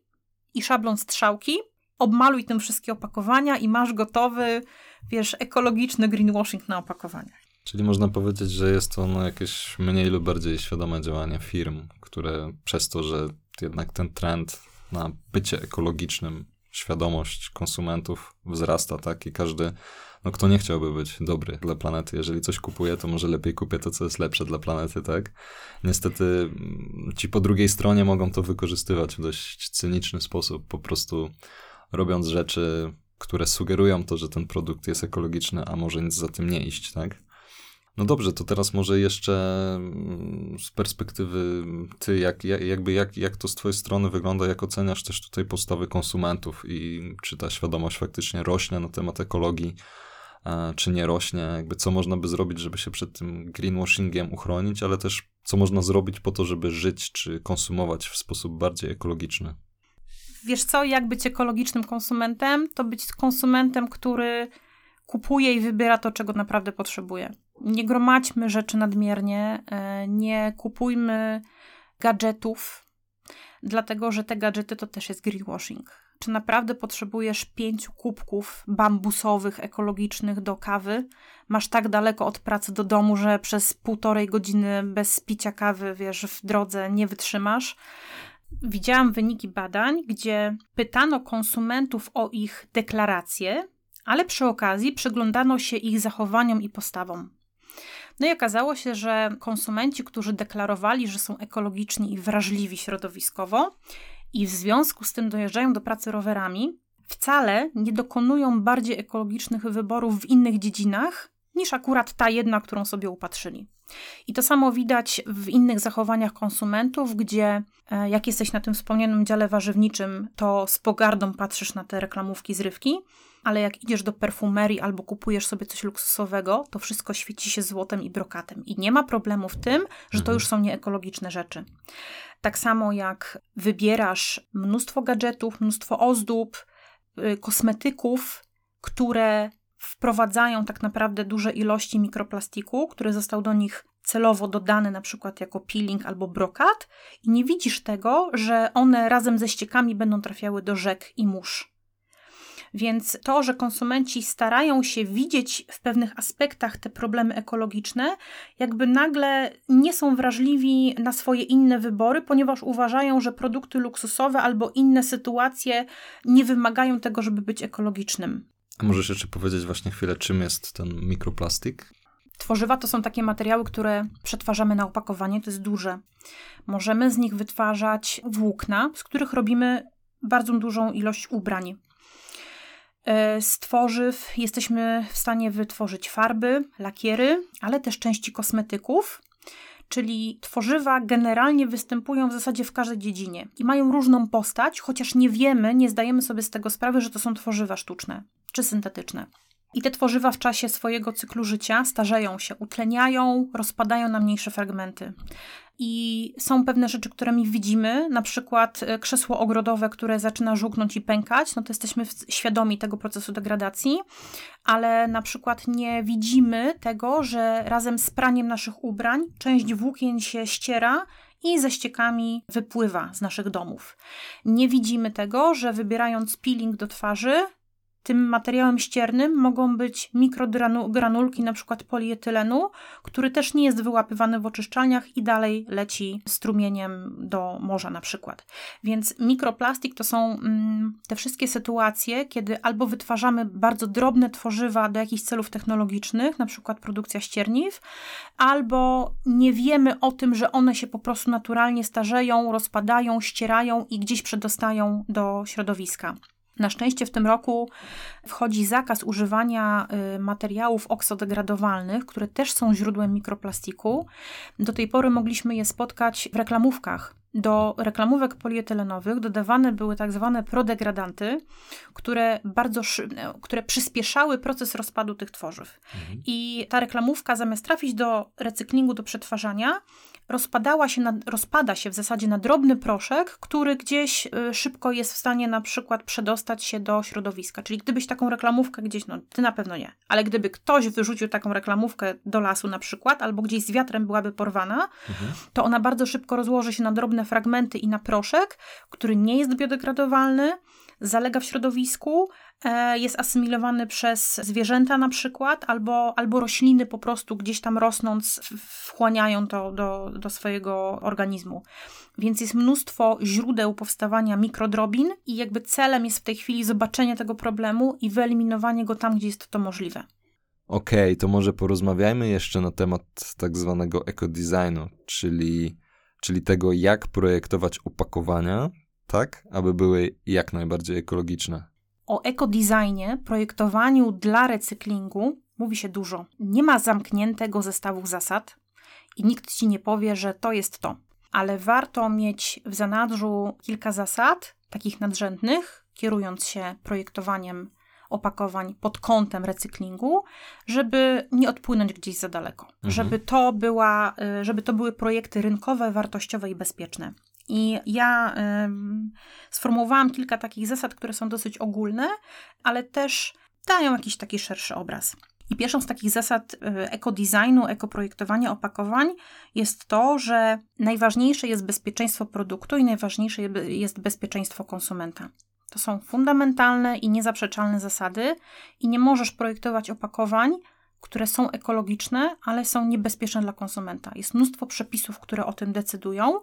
i szablon strzałki, obmaluj tym wszystkie opakowania i masz gotowy wiesz, ekologiczny greenwashing na opakowaniach. Czyli można powiedzieć, że jest to jakieś mniej lub bardziej świadome działanie firm, które przez to, że jednak ten trend na bycie ekologicznym, świadomość konsumentów wzrasta, tak? I każdy, kto nie chciałby być dobry dla planety, jeżeli coś kupuje, to może lepiej kupię to, co jest lepsze dla planety, tak? Niestety ci po drugiej stronie mogą to wykorzystywać w dość cyniczny sposób, po prostu robiąc rzeczy, które sugerują to, że ten produkt jest ekologiczny, a może nic za tym nie iść, tak? No dobrze, to teraz może jeszcze z perspektywy ty, jak to z twojej strony wygląda, jak oceniasz też tutaj postawy konsumentów i czy ta świadomość faktycznie rośnie na temat ekologii, czy nie rośnie, co można by zrobić, żeby się przed tym greenwashingiem uchronić, ale też co można zrobić po to, żeby żyć czy konsumować w sposób bardziej ekologiczny. Wiesz co, jak być ekologicznym konsumentem? To być konsumentem, który kupuje i wybiera to, czego naprawdę potrzebuje. Nie gromadźmy rzeczy nadmiernie, nie kupujmy gadżetów, dlatego że te gadżety to też jest greenwashing. Czy naprawdę potrzebujesz 5 kubków bambusowych, ekologicznych do kawy? Masz tak daleko od pracy do domu, że przez 1,5 godziny bez picia kawy, wiesz, w drodze nie wytrzymasz? Widziałam wyniki badań, gdzie pytano konsumentów o ich deklaracje, ale przy okazji przyglądano się ich zachowaniom i postawom. No i okazało się, że konsumenci, którzy deklarowali, że są ekologiczni i wrażliwi środowiskowo i w związku z tym dojeżdżają do pracy rowerami, wcale nie dokonują bardziej ekologicznych wyborów w innych dziedzinach niż akurat ta jedna, którą sobie upatrzyli. I to samo widać w innych zachowaniach konsumentów, gdzie jak jesteś na tym wspomnianym dziale warzywniczym, to z pogardą patrzysz na te reklamówki, zrywki, ale jak idziesz do perfumerii albo kupujesz sobie coś luksusowego, to wszystko świeci się złotem i brokatem. I nie ma problemu w tym, że to już są nieekologiczne rzeczy. Tak samo jak wybierasz mnóstwo gadżetów, mnóstwo ozdób, kosmetyków, które wprowadzają tak naprawdę duże ilości mikroplastiku, który został do nich celowo dodany na przykład jako peeling albo brokat i nie widzisz tego, że one razem ze ściekami będą trafiały do rzek i mórz. Więc to, że konsumenci starają się widzieć w pewnych aspektach te problemy ekologiczne, jakby nagle nie są wrażliwi na swoje inne wybory, ponieważ uważają, że produkty luksusowe albo inne sytuacje nie wymagają tego, żeby być ekologicznym. A możesz jeszcze powiedzieć właśnie chwilę, czym jest ten mikroplastik? Tworzywa to są takie materiały, które przetwarzamy na opakowanie, to jest duże. Możemy z nich wytwarzać włókna, z których robimy bardzo dużą ilość ubrań. Z tworzyw jesteśmy w stanie wytworzyć farby, lakiery, ale też części kosmetyków, czyli tworzywa generalnie występują w zasadzie w każdej dziedzinie i mają różną postać, chociaż nie wiemy, nie zdajemy sobie z tego sprawy, że to są tworzywa sztuczne czy syntetyczne. I te tworzywa w czasie swojego cyklu życia starzeją się, utleniają, rozpadają na mniejsze fragmenty. I są pewne rzeczy, które my widzimy, na przykład krzesło ogrodowe, które zaczyna żółknąć i pękać, no to jesteśmy świadomi tego procesu degradacji, ale na przykład nie widzimy tego, że razem z praniem naszych ubrań część włókien się ściera i ze ściekami wypływa z naszych domów. Nie widzimy tego, że wybierając peeling do twarzy, tym materiałem ściernym mogą być mikrogranulki na przykład polietylenu, który też nie jest wyłapywany w oczyszczalniach i dalej leci strumieniem do morza na przykład. Więc mikroplastik to są te wszystkie sytuacje, kiedy albo wytwarzamy bardzo drobne tworzywa do jakichś celów technologicznych, na przykład produkcja ścierniw, albo nie wiemy o tym, że one się po prostu naturalnie starzeją, rozpadają, ścierają i gdzieś przedostają do środowiska. Na szczęście w tym roku wchodzi zakaz używania materiałów oksodegradowalnych, które też są źródłem mikroplastiku. Do tej pory mogliśmy je spotkać w reklamówkach. Do reklamówek polietylenowych dodawane były tak zwane prodegradanty, które przyspieszały proces rozpadu tych tworzyw. I ta reklamówka zamiast trafić do recyklingu, do przetwarzania, rozpada się w zasadzie na drobny proszek, który gdzieś szybko jest w stanie na przykład przedostać się do środowiska. Czyli gdybyś taką reklamówkę gdzieś, ty na pewno nie, ale gdyby ktoś wyrzucił taką reklamówkę do lasu na przykład, albo gdzieś z wiatrem byłaby porwana, to ona bardzo szybko rozłoży się na drobne fragmenty i na proszek, który nie jest biodegradowalny, zalega w środowisku, jest asymilowany przez zwierzęta na przykład, albo rośliny po prostu gdzieś tam rosnąc wchłaniają to do swojego organizmu. Więc jest mnóstwo źródeł powstawania mikrodrobin i jakby celem jest w tej chwili zobaczenie tego problemu i wyeliminowanie go tam, gdzie jest to możliwe. Okej, to może porozmawiajmy jeszcze na temat tak zwanego ekodesignu, czyli tego, jak projektować opakowania, tak, aby były jak najbardziej ekologiczne. O ekodesignie, projektowaniu dla recyklingu mówi się dużo. Nie ma zamkniętego zestawu zasad i nikt ci nie powie, że to jest to. Ale warto mieć w zanadrzu kilka zasad, takich nadrzędnych, kierując się projektowaniem opakowań pod kątem recyklingu, żeby nie odpłynąć gdzieś za daleko. Mhm. Żeby to były projekty rynkowe, wartościowe i bezpieczne. I ja sformułowałam kilka takich zasad, które są dosyć ogólne, ale też dają jakiś taki szerszy obraz. I pierwszą z takich zasad ekodesignu, ekoprojektowania opakowań jest to, że najważniejsze jest bezpieczeństwo produktu i najważniejsze jest bezpieczeństwo konsumenta. To są fundamentalne i niezaprzeczalne zasady i nie możesz projektować opakowań, które są ekologiczne, ale są niebezpieczne dla konsumenta. Jest mnóstwo przepisów, które o tym decydują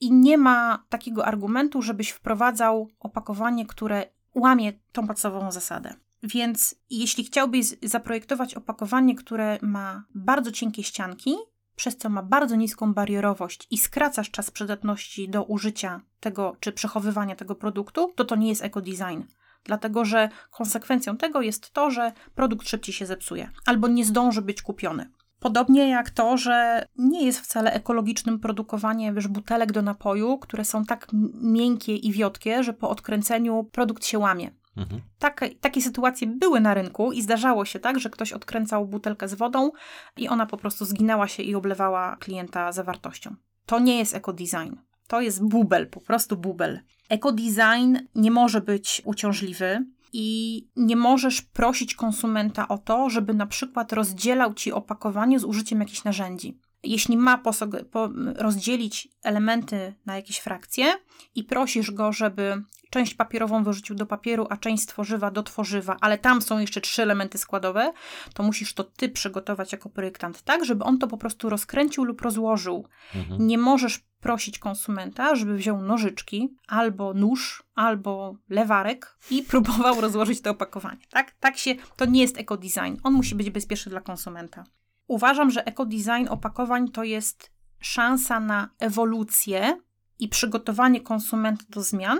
i nie ma takiego argumentu, żebyś wprowadzał opakowanie, które łamie tą podstawową zasadę. Więc jeśli chciałbyś zaprojektować opakowanie, które ma bardzo cienkie ścianki, przez co ma bardzo niską barierowość i skracasz czas przydatności do użycia tego czy przechowywania tego produktu, to nie jest ekodesign. Dlatego, że konsekwencją tego jest to, że produkt szybciej się zepsuje albo nie zdąży być kupiony. Podobnie jak to, że nie jest wcale ekologicznym produkowanie butelek do napoju, które są tak miękkie i wiotkie, że po odkręceniu produkt się łamie. Mhm. Takie sytuacje były na rynku i zdarzało się tak, że ktoś odkręcał butelkę z wodą i ona po prostu zginęła się i oblewała klienta zawartością. To nie jest ekodesign. To jest bubel, po prostu bubel. Ekodesign nie może być uciążliwy i nie możesz prosić konsumenta o to, żeby na przykład rozdzielał ci opakowanie z użyciem jakichś narzędzi. Jeśli ma rozdzielić elementy na jakieś frakcje i prosisz go, żeby część papierową wyrzucił do papieru, a część z tworzywa do tworzywa, ale tam są jeszcze 3 elementy składowe, to musisz to ty przygotować jako projektant tak, żeby on to po prostu rozkręcił lub rozłożył. Mhm. Nie możesz prosić konsumenta, żeby wziął nożyczki, albo nóż, albo lewarek i próbował rozłożyć to opakowanie. To nie jest ekodesign. On musi być bezpieczny dla konsumenta. Uważam, że ekodesign opakowań to jest szansa na ewolucję i przygotowanie konsumenta do zmian,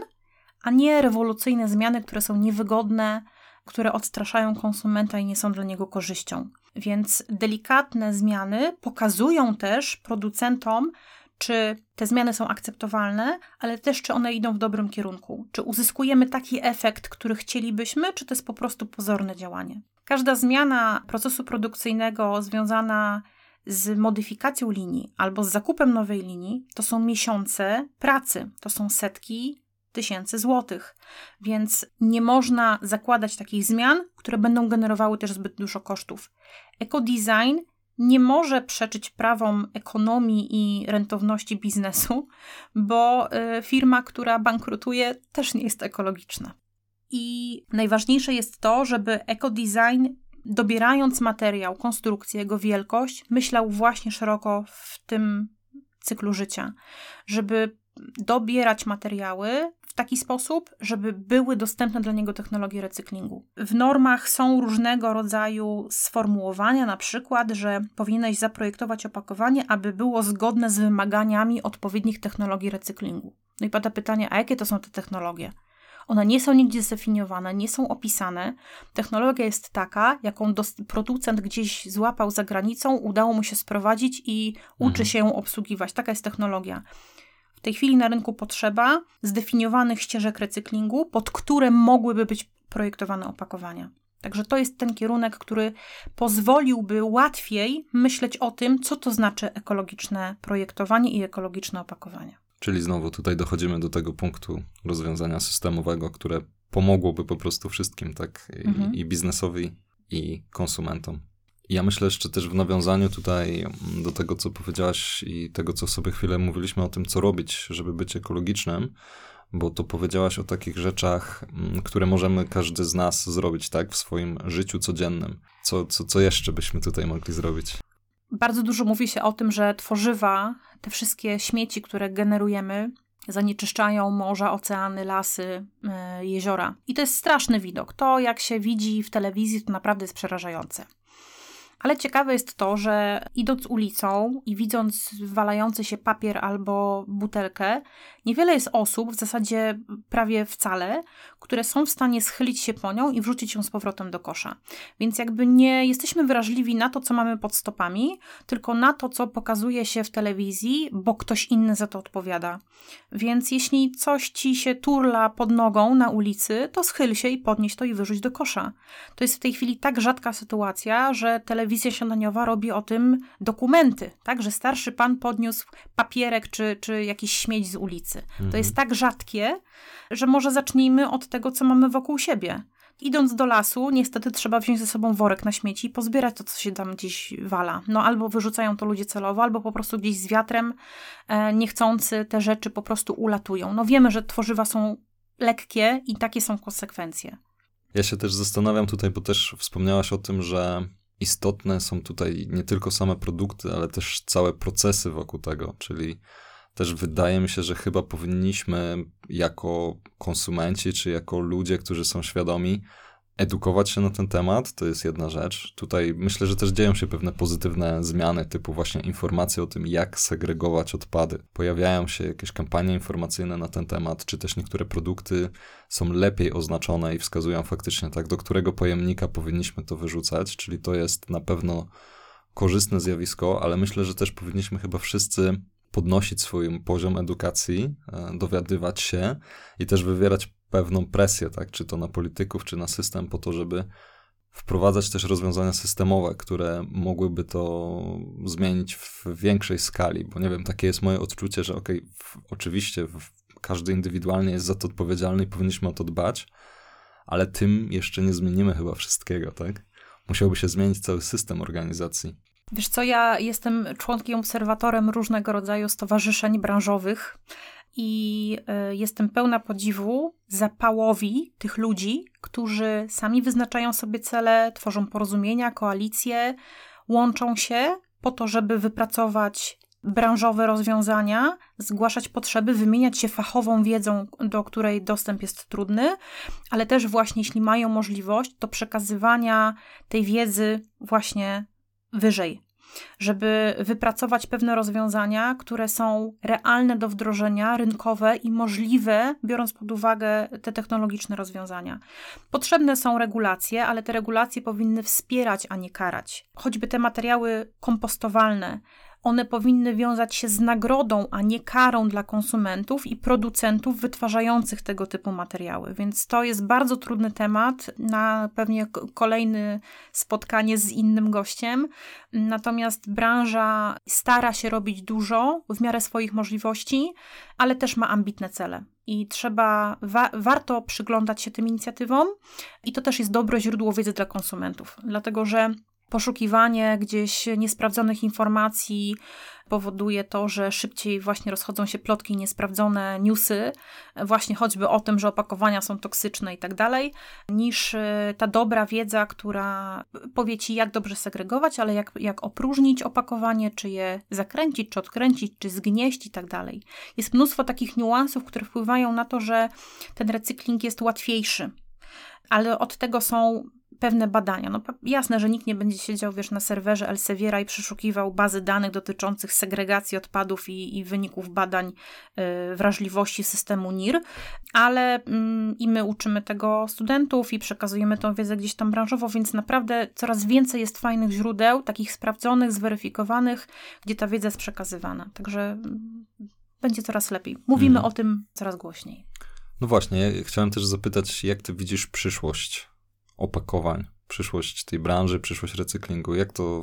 a nie rewolucyjne zmiany, które są niewygodne, które odstraszają konsumenta i nie są dla niego korzyścią. Więc delikatne zmiany pokazują też producentom, czy te zmiany są akceptowalne, ale też czy one idą w dobrym kierunku. Czy uzyskujemy taki efekt, który chcielibyśmy, czy to jest po prostu pozorne działanie. Każda zmiana procesu produkcyjnego związana z modyfikacją linii albo z zakupem nowej linii to są miesiące pracy, to są setki tysięcy złotych, więc nie można zakładać takich zmian, które będą generowały też zbyt dużo kosztów. Ekodesign nie może przeczyć prawom ekonomii i rentowności biznesu, bo firma, która bankrutuje, też nie jest ekologiczna. I najważniejsze jest to, żeby ekodesign, dobierając materiał, konstrukcję, jego wielkość, myślał właśnie szeroko w tym cyklu życia. Żeby dobierać materiały w taki sposób, żeby były dostępne dla niego technologie recyklingu. W normach są różnego rodzaju sformułowania, na przykład, że powinieneś zaprojektować opakowanie, aby było zgodne z wymaganiami odpowiednich technologii recyklingu. No i pada pytanie, a jakie to są te technologie? One nie są nigdzie zdefiniowane, nie są opisane. Technologia jest taka, jaką producent gdzieś złapał za granicą, udało mu się sprowadzić i uczy się ją obsługiwać. Taka jest technologia. W tej chwili na rynku potrzeba zdefiniowanych ścieżek recyklingu, pod które mogłyby być projektowane opakowania. Także to jest ten kierunek, który pozwoliłby łatwiej myśleć o tym, co to znaczy ekologiczne projektowanie i ekologiczne opakowania. Czyli znowu tutaj dochodzimy do tego punktu rozwiązania systemowego, które pomogłoby po prostu wszystkim, tak? I biznesowi, i konsumentom. Ja myślę jeszcze też w nawiązaniu tutaj do tego, co powiedziałaś i tego, co sobie chwilę mówiliśmy o tym, co robić, żeby być ekologicznym, bo tu powiedziałaś o takich rzeczach, które możemy każdy z nas zrobić, tak, w swoim życiu codziennym. Co jeszcze byśmy tutaj mogli zrobić? Bardzo dużo mówi się o tym, że tworzywa, te wszystkie śmieci, które generujemy, zanieczyszczają morza, oceany, lasy, jeziora. I to jest straszny widok. To, jak się widzi w telewizji, to naprawdę jest przerażające. Ale ciekawe jest to, że idąc ulicą i widząc walający się papier albo butelkę, niewiele jest osób, w zasadzie prawie wcale, które są w stanie schylić się po nią i wrzucić ją z powrotem do kosza. Więc jakby nie jesteśmy wrażliwi na to, co mamy pod stopami, tylko na to, co pokazuje się w telewizji, bo ktoś inny za to odpowiada. Więc jeśli coś ci się turla pod nogą na ulicy, to schyl się i podnieś to i wyrzuć do kosza. To jest w tej chwili tak rzadka sytuacja, że telewizja śniadaniowa robi o tym dokumenty, tak, że starszy pan podniósł papierek czy jakiś śmieć z ulicy. Mhm. To jest tak rzadkie, że może zacznijmy od tego, co mamy wokół siebie. Idąc do lasu, niestety trzeba wziąć ze sobą worek na śmieci i pozbierać to, co się tam gdzieś wala. No albo wyrzucają to ludzie celowo, albo po prostu gdzieś z wiatrem niechcący te rzeczy po prostu ulatują. No wiemy, że tworzywa są lekkie i takie są konsekwencje. Ja się też zastanawiam tutaj, bo też wspomniałaś o tym, że istotne są tutaj nie tylko same produkty, ale też całe procesy wokół tego, czyli też wydaje mi się, że chyba powinniśmy jako konsumenci, czy jako ludzie, którzy są świadomi, edukować się na ten temat, to jest jedna rzecz. Tutaj myślę, że też dzieją się pewne pozytywne zmiany, typu właśnie informacje o tym, jak segregować odpady. Pojawiają się jakieś kampanie informacyjne na ten temat, czy też niektóre produkty są lepiej oznaczone i wskazują faktycznie, tak, do którego pojemnika powinniśmy to wyrzucać, czyli to jest na pewno korzystne zjawisko, ale myślę, że też powinniśmy chyba wszyscy podnosić swój poziom edukacji, dowiadywać się i też wywierać pewną presję, tak, czy to na polityków, czy na system, po to, żeby wprowadzać też rozwiązania systemowe, które mogłyby to zmienić w większej skali, bo nie wiem, takie jest moje odczucie, że oczywiście każdy indywidualnie jest za to odpowiedzialny i powinniśmy o to dbać, ale tym jeszcze nie zmienimy chyba wszystkiego, tak? Musiałby się zmienić cały system organizacji. Wiesz co, ja jestem członkiem, obserwatorem różnego rodzaju stowarzyszeń branżowych i jestem pełna podziwu zapałowi tych ludzi, którzy sami wyznaczają sobie cele, tworzą porozumienia, koalicje, łączą się po to, żeby wypracować branżowe rozwiązania, zgłaszać potrzeby, wymieniać się fachową wiedzą, do której dostęp jest trudny, ale też właśnie jeśli mają możliwość, to przekazywania tej wiedzy właśnie wyżej, żeby wypracować pewne rozwiązania, które są realne do wdrożenia, rynkowe i możliwe, biorąc pod uwagę te technologiczne rozwiązania. Potrzebne są regulacje, ale te regulacje powinny wspierać, a nie karać. Choćby te materiały kompostowalne, one powinny wiązać się z nagrodą, a nie karą dla konsumentów i producentów wytwarzających tego typu materiały. Więc to jest bardzo trudny temat na pewnie kolejne spotkanie z innym gościem. Natomiast branża stara się robić dużo w miarę swoich możliwości, ale też ma ambitne cele. I trzeba, warto przyglądać się tym inicjatywom i to też jest dobre źródło wiedzy dla konsumentów. Dlatego, że poszukiwanie gdzieś niesprawdzonych informacji powoduje to, że szybciej właśnie rozchodzą się plotki, niesprawdzone newsy, właśnie choćby o tym, że opakowania są toksyczne i tak dalej, niż ta dobra wiedza, która powie ci, jak dobrze segregować, ale jak opróżnić opakowanie, czy je zakręcić, czy odkręcić, czy zgnieść i tak dalej. Jest mnóstwo takich niuansów, które wpływają na to, że ten recykling jest łatwiejszy, ale od tego są pewne badania. No jasne, że nikt nie będzie siedział, wiesz, na serwerze Elseviera i przeszukiwał bazy danych dotyczących segregacji odpadów i wyników badań wrażliwości systemu NIR, ale i my uczymy tego studentów i przekazujemy tą wiedzę gdzieś tam branżowo, więc naprawdę coraz więcej jest fajnych źródeł, takich sprawdzonych, zweryfikowanych, gdzie ta wiedza jest przekazywana. Także będzie coraz lepiej. Mówimy o tym coraz głośniej. No właśnie, ja chciałem też zapytać, jak ty widzisz przyszłość opakowań, przyszłość tej branży, przyszłość recyklingu, jak to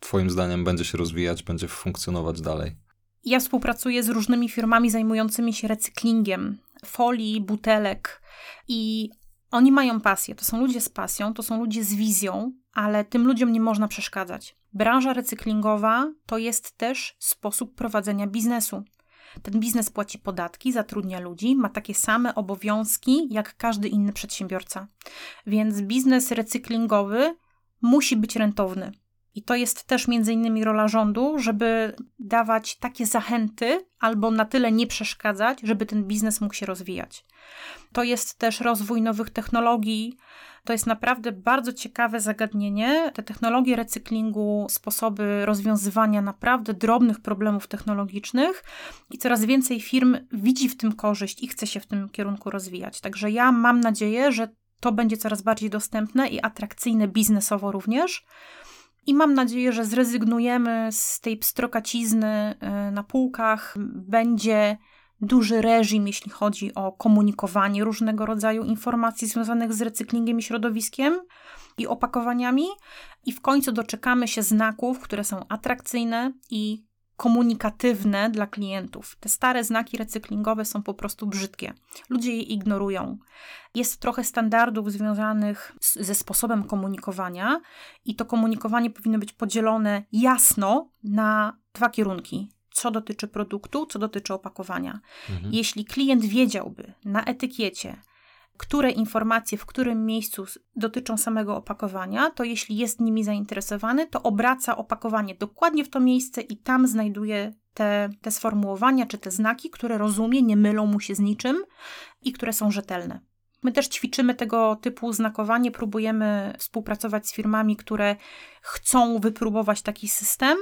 twoim zdaniem będzie się rozwijać, będzie funkcjonować dalej? Ja współpracuję z różnymi firmami zajmującymi się recyklingiem folii, butelek i oni mają pasję, to są ludzie z pasją, to są ludzie z wizją, ale tym ludziom nie można przeszkadzać. Branża recyklingowa to jest też sposób prowadzenia biznesu. Ten biznes płaci podatki, zatrudnia ludzi, ma takie same obowiązki jak każdy inny przedsiębiorca. Więc biznes recyklingowy musi być rentowny. I to jest też między innymi rola rządu, żeby dawać takie zachęty albo na tyle nie przeszkadzać, żeby ten biznes mógł się rozwijać. To jest też rozwój nowych technologii. To jest naprawdę bardzo ciekawe zagadnienie. Te technologie recyklingu, sposoby rozwiązywania naprawdę drobnych problemów technologicznych i coraz więcej firm widzi w tym korzyść i chce się w tym kierunku rozwijać. Także ja mam nadzieję, że to będzie coraz bardziej dostępne i atrakcyjne biznesowo również. I mam nadzieję, że zrezygnujemy z tej pstrokacizny na półkach. Będzie duży reżim, jeśli chodzi o komunikowanie różnego rodzaju informacji związanych z recyklingiem i środowiskiem i opakowaniami. I w końcu doczekamy się znaków, które są atrakcyjne i komunikatywne dla klientów. Te stare znaki recyklingowe są po prostu brzydkie. Ludzie je ignorują. Jest trochę standardów związanych ze sposobem komunikowania i to komunikowanie powinno być podzielone jasno na dwa kierunki. Co dotyczy produktu, co dotyczy opakowania. Mhm. Jeśli klient wiedziałby na etykiecie, które informacje w którym miejscu dotyczą samego opakowania, to jeśli jest nimi zainteresowany, to obraca opakowanie dokładnie w to miejsce i tam znajduje te sformułowania czy te znaki, które rozumie, nie mylą mu się z niczym i które są rzetelne. My też ćwiczymy tego typu znakowanie, próbujemy współpracować z firmami, które chcą wypróbować taki system,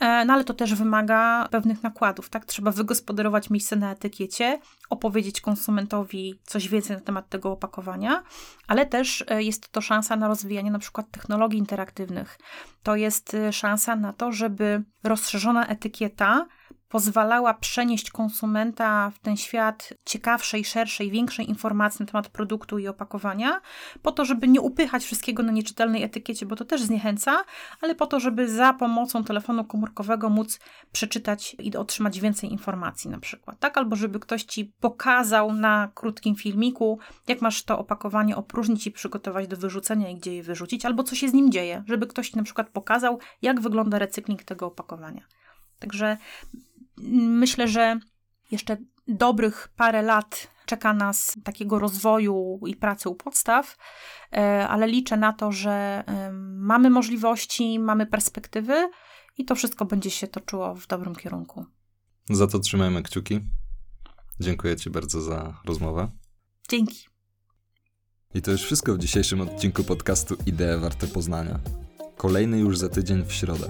no ale to też wymaga pewnych nakładów, tak? Trzeba wygospodarować miejsce na etykiecie, opowiedzieć konsumentowi coś więcej na temat tego opakowania, ale też jest to szansa na rozwijanie na przykład technologii interaktywnych. To jest szansa na to, żeby rozszerzona etykieta pozwalała przenieść konsumenta w ten świat ciekawszej, szerszej, większej informacji na temat produktu i opakowania, po to, żeby nie upychać wszystkiego na nieczytelnej etykiecie, bo to też zniechęca, ale po to, żeby za pomocą telefonu komórkowego móc przeczytać i otrzymać więcej informacji na przykład, tak? Albo żeby ktoś Ci pokazał na krótkim filmiku, jak masz to opakowanie opróżnić i przygotować do wyrzucenia i gdzie je wyrzucić, albo co się z nim dzieje, żeby ktoś Ci na przykład pokazał, jak wygląda recykling tego opakowania. Także myślę, że jeszcze dobrych parę lat czeka nas takiego rozwoju i pracy u podstaw, ale liczę na to, że mamy możliwości, mamy perspektywy i to wszystko będzie się toczyło w dobrym kierunku. Za to trzymajmy kciuki. Dziękuję Ci bardzo za rozmowę. Dzięki. I to już wszystko w dzisiejszym odcinku podcastu Idee Warte Poznania. Kolejny już za tydzień w środę.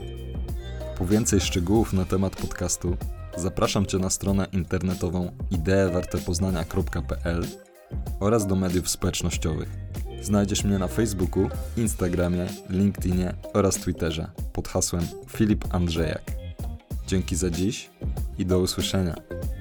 Po więcej szczegółów na temat podcastu zapraszam Cię na stronę internetową ideewartepoznania.pl oraz do mediów społecznościowych. Znajdziesz mnie na Facebooku, Instagramie, LinkedInie oraz Twitterze pod hasłem Filip Andrzejak. Dzięki za dziś i do usłyszenia.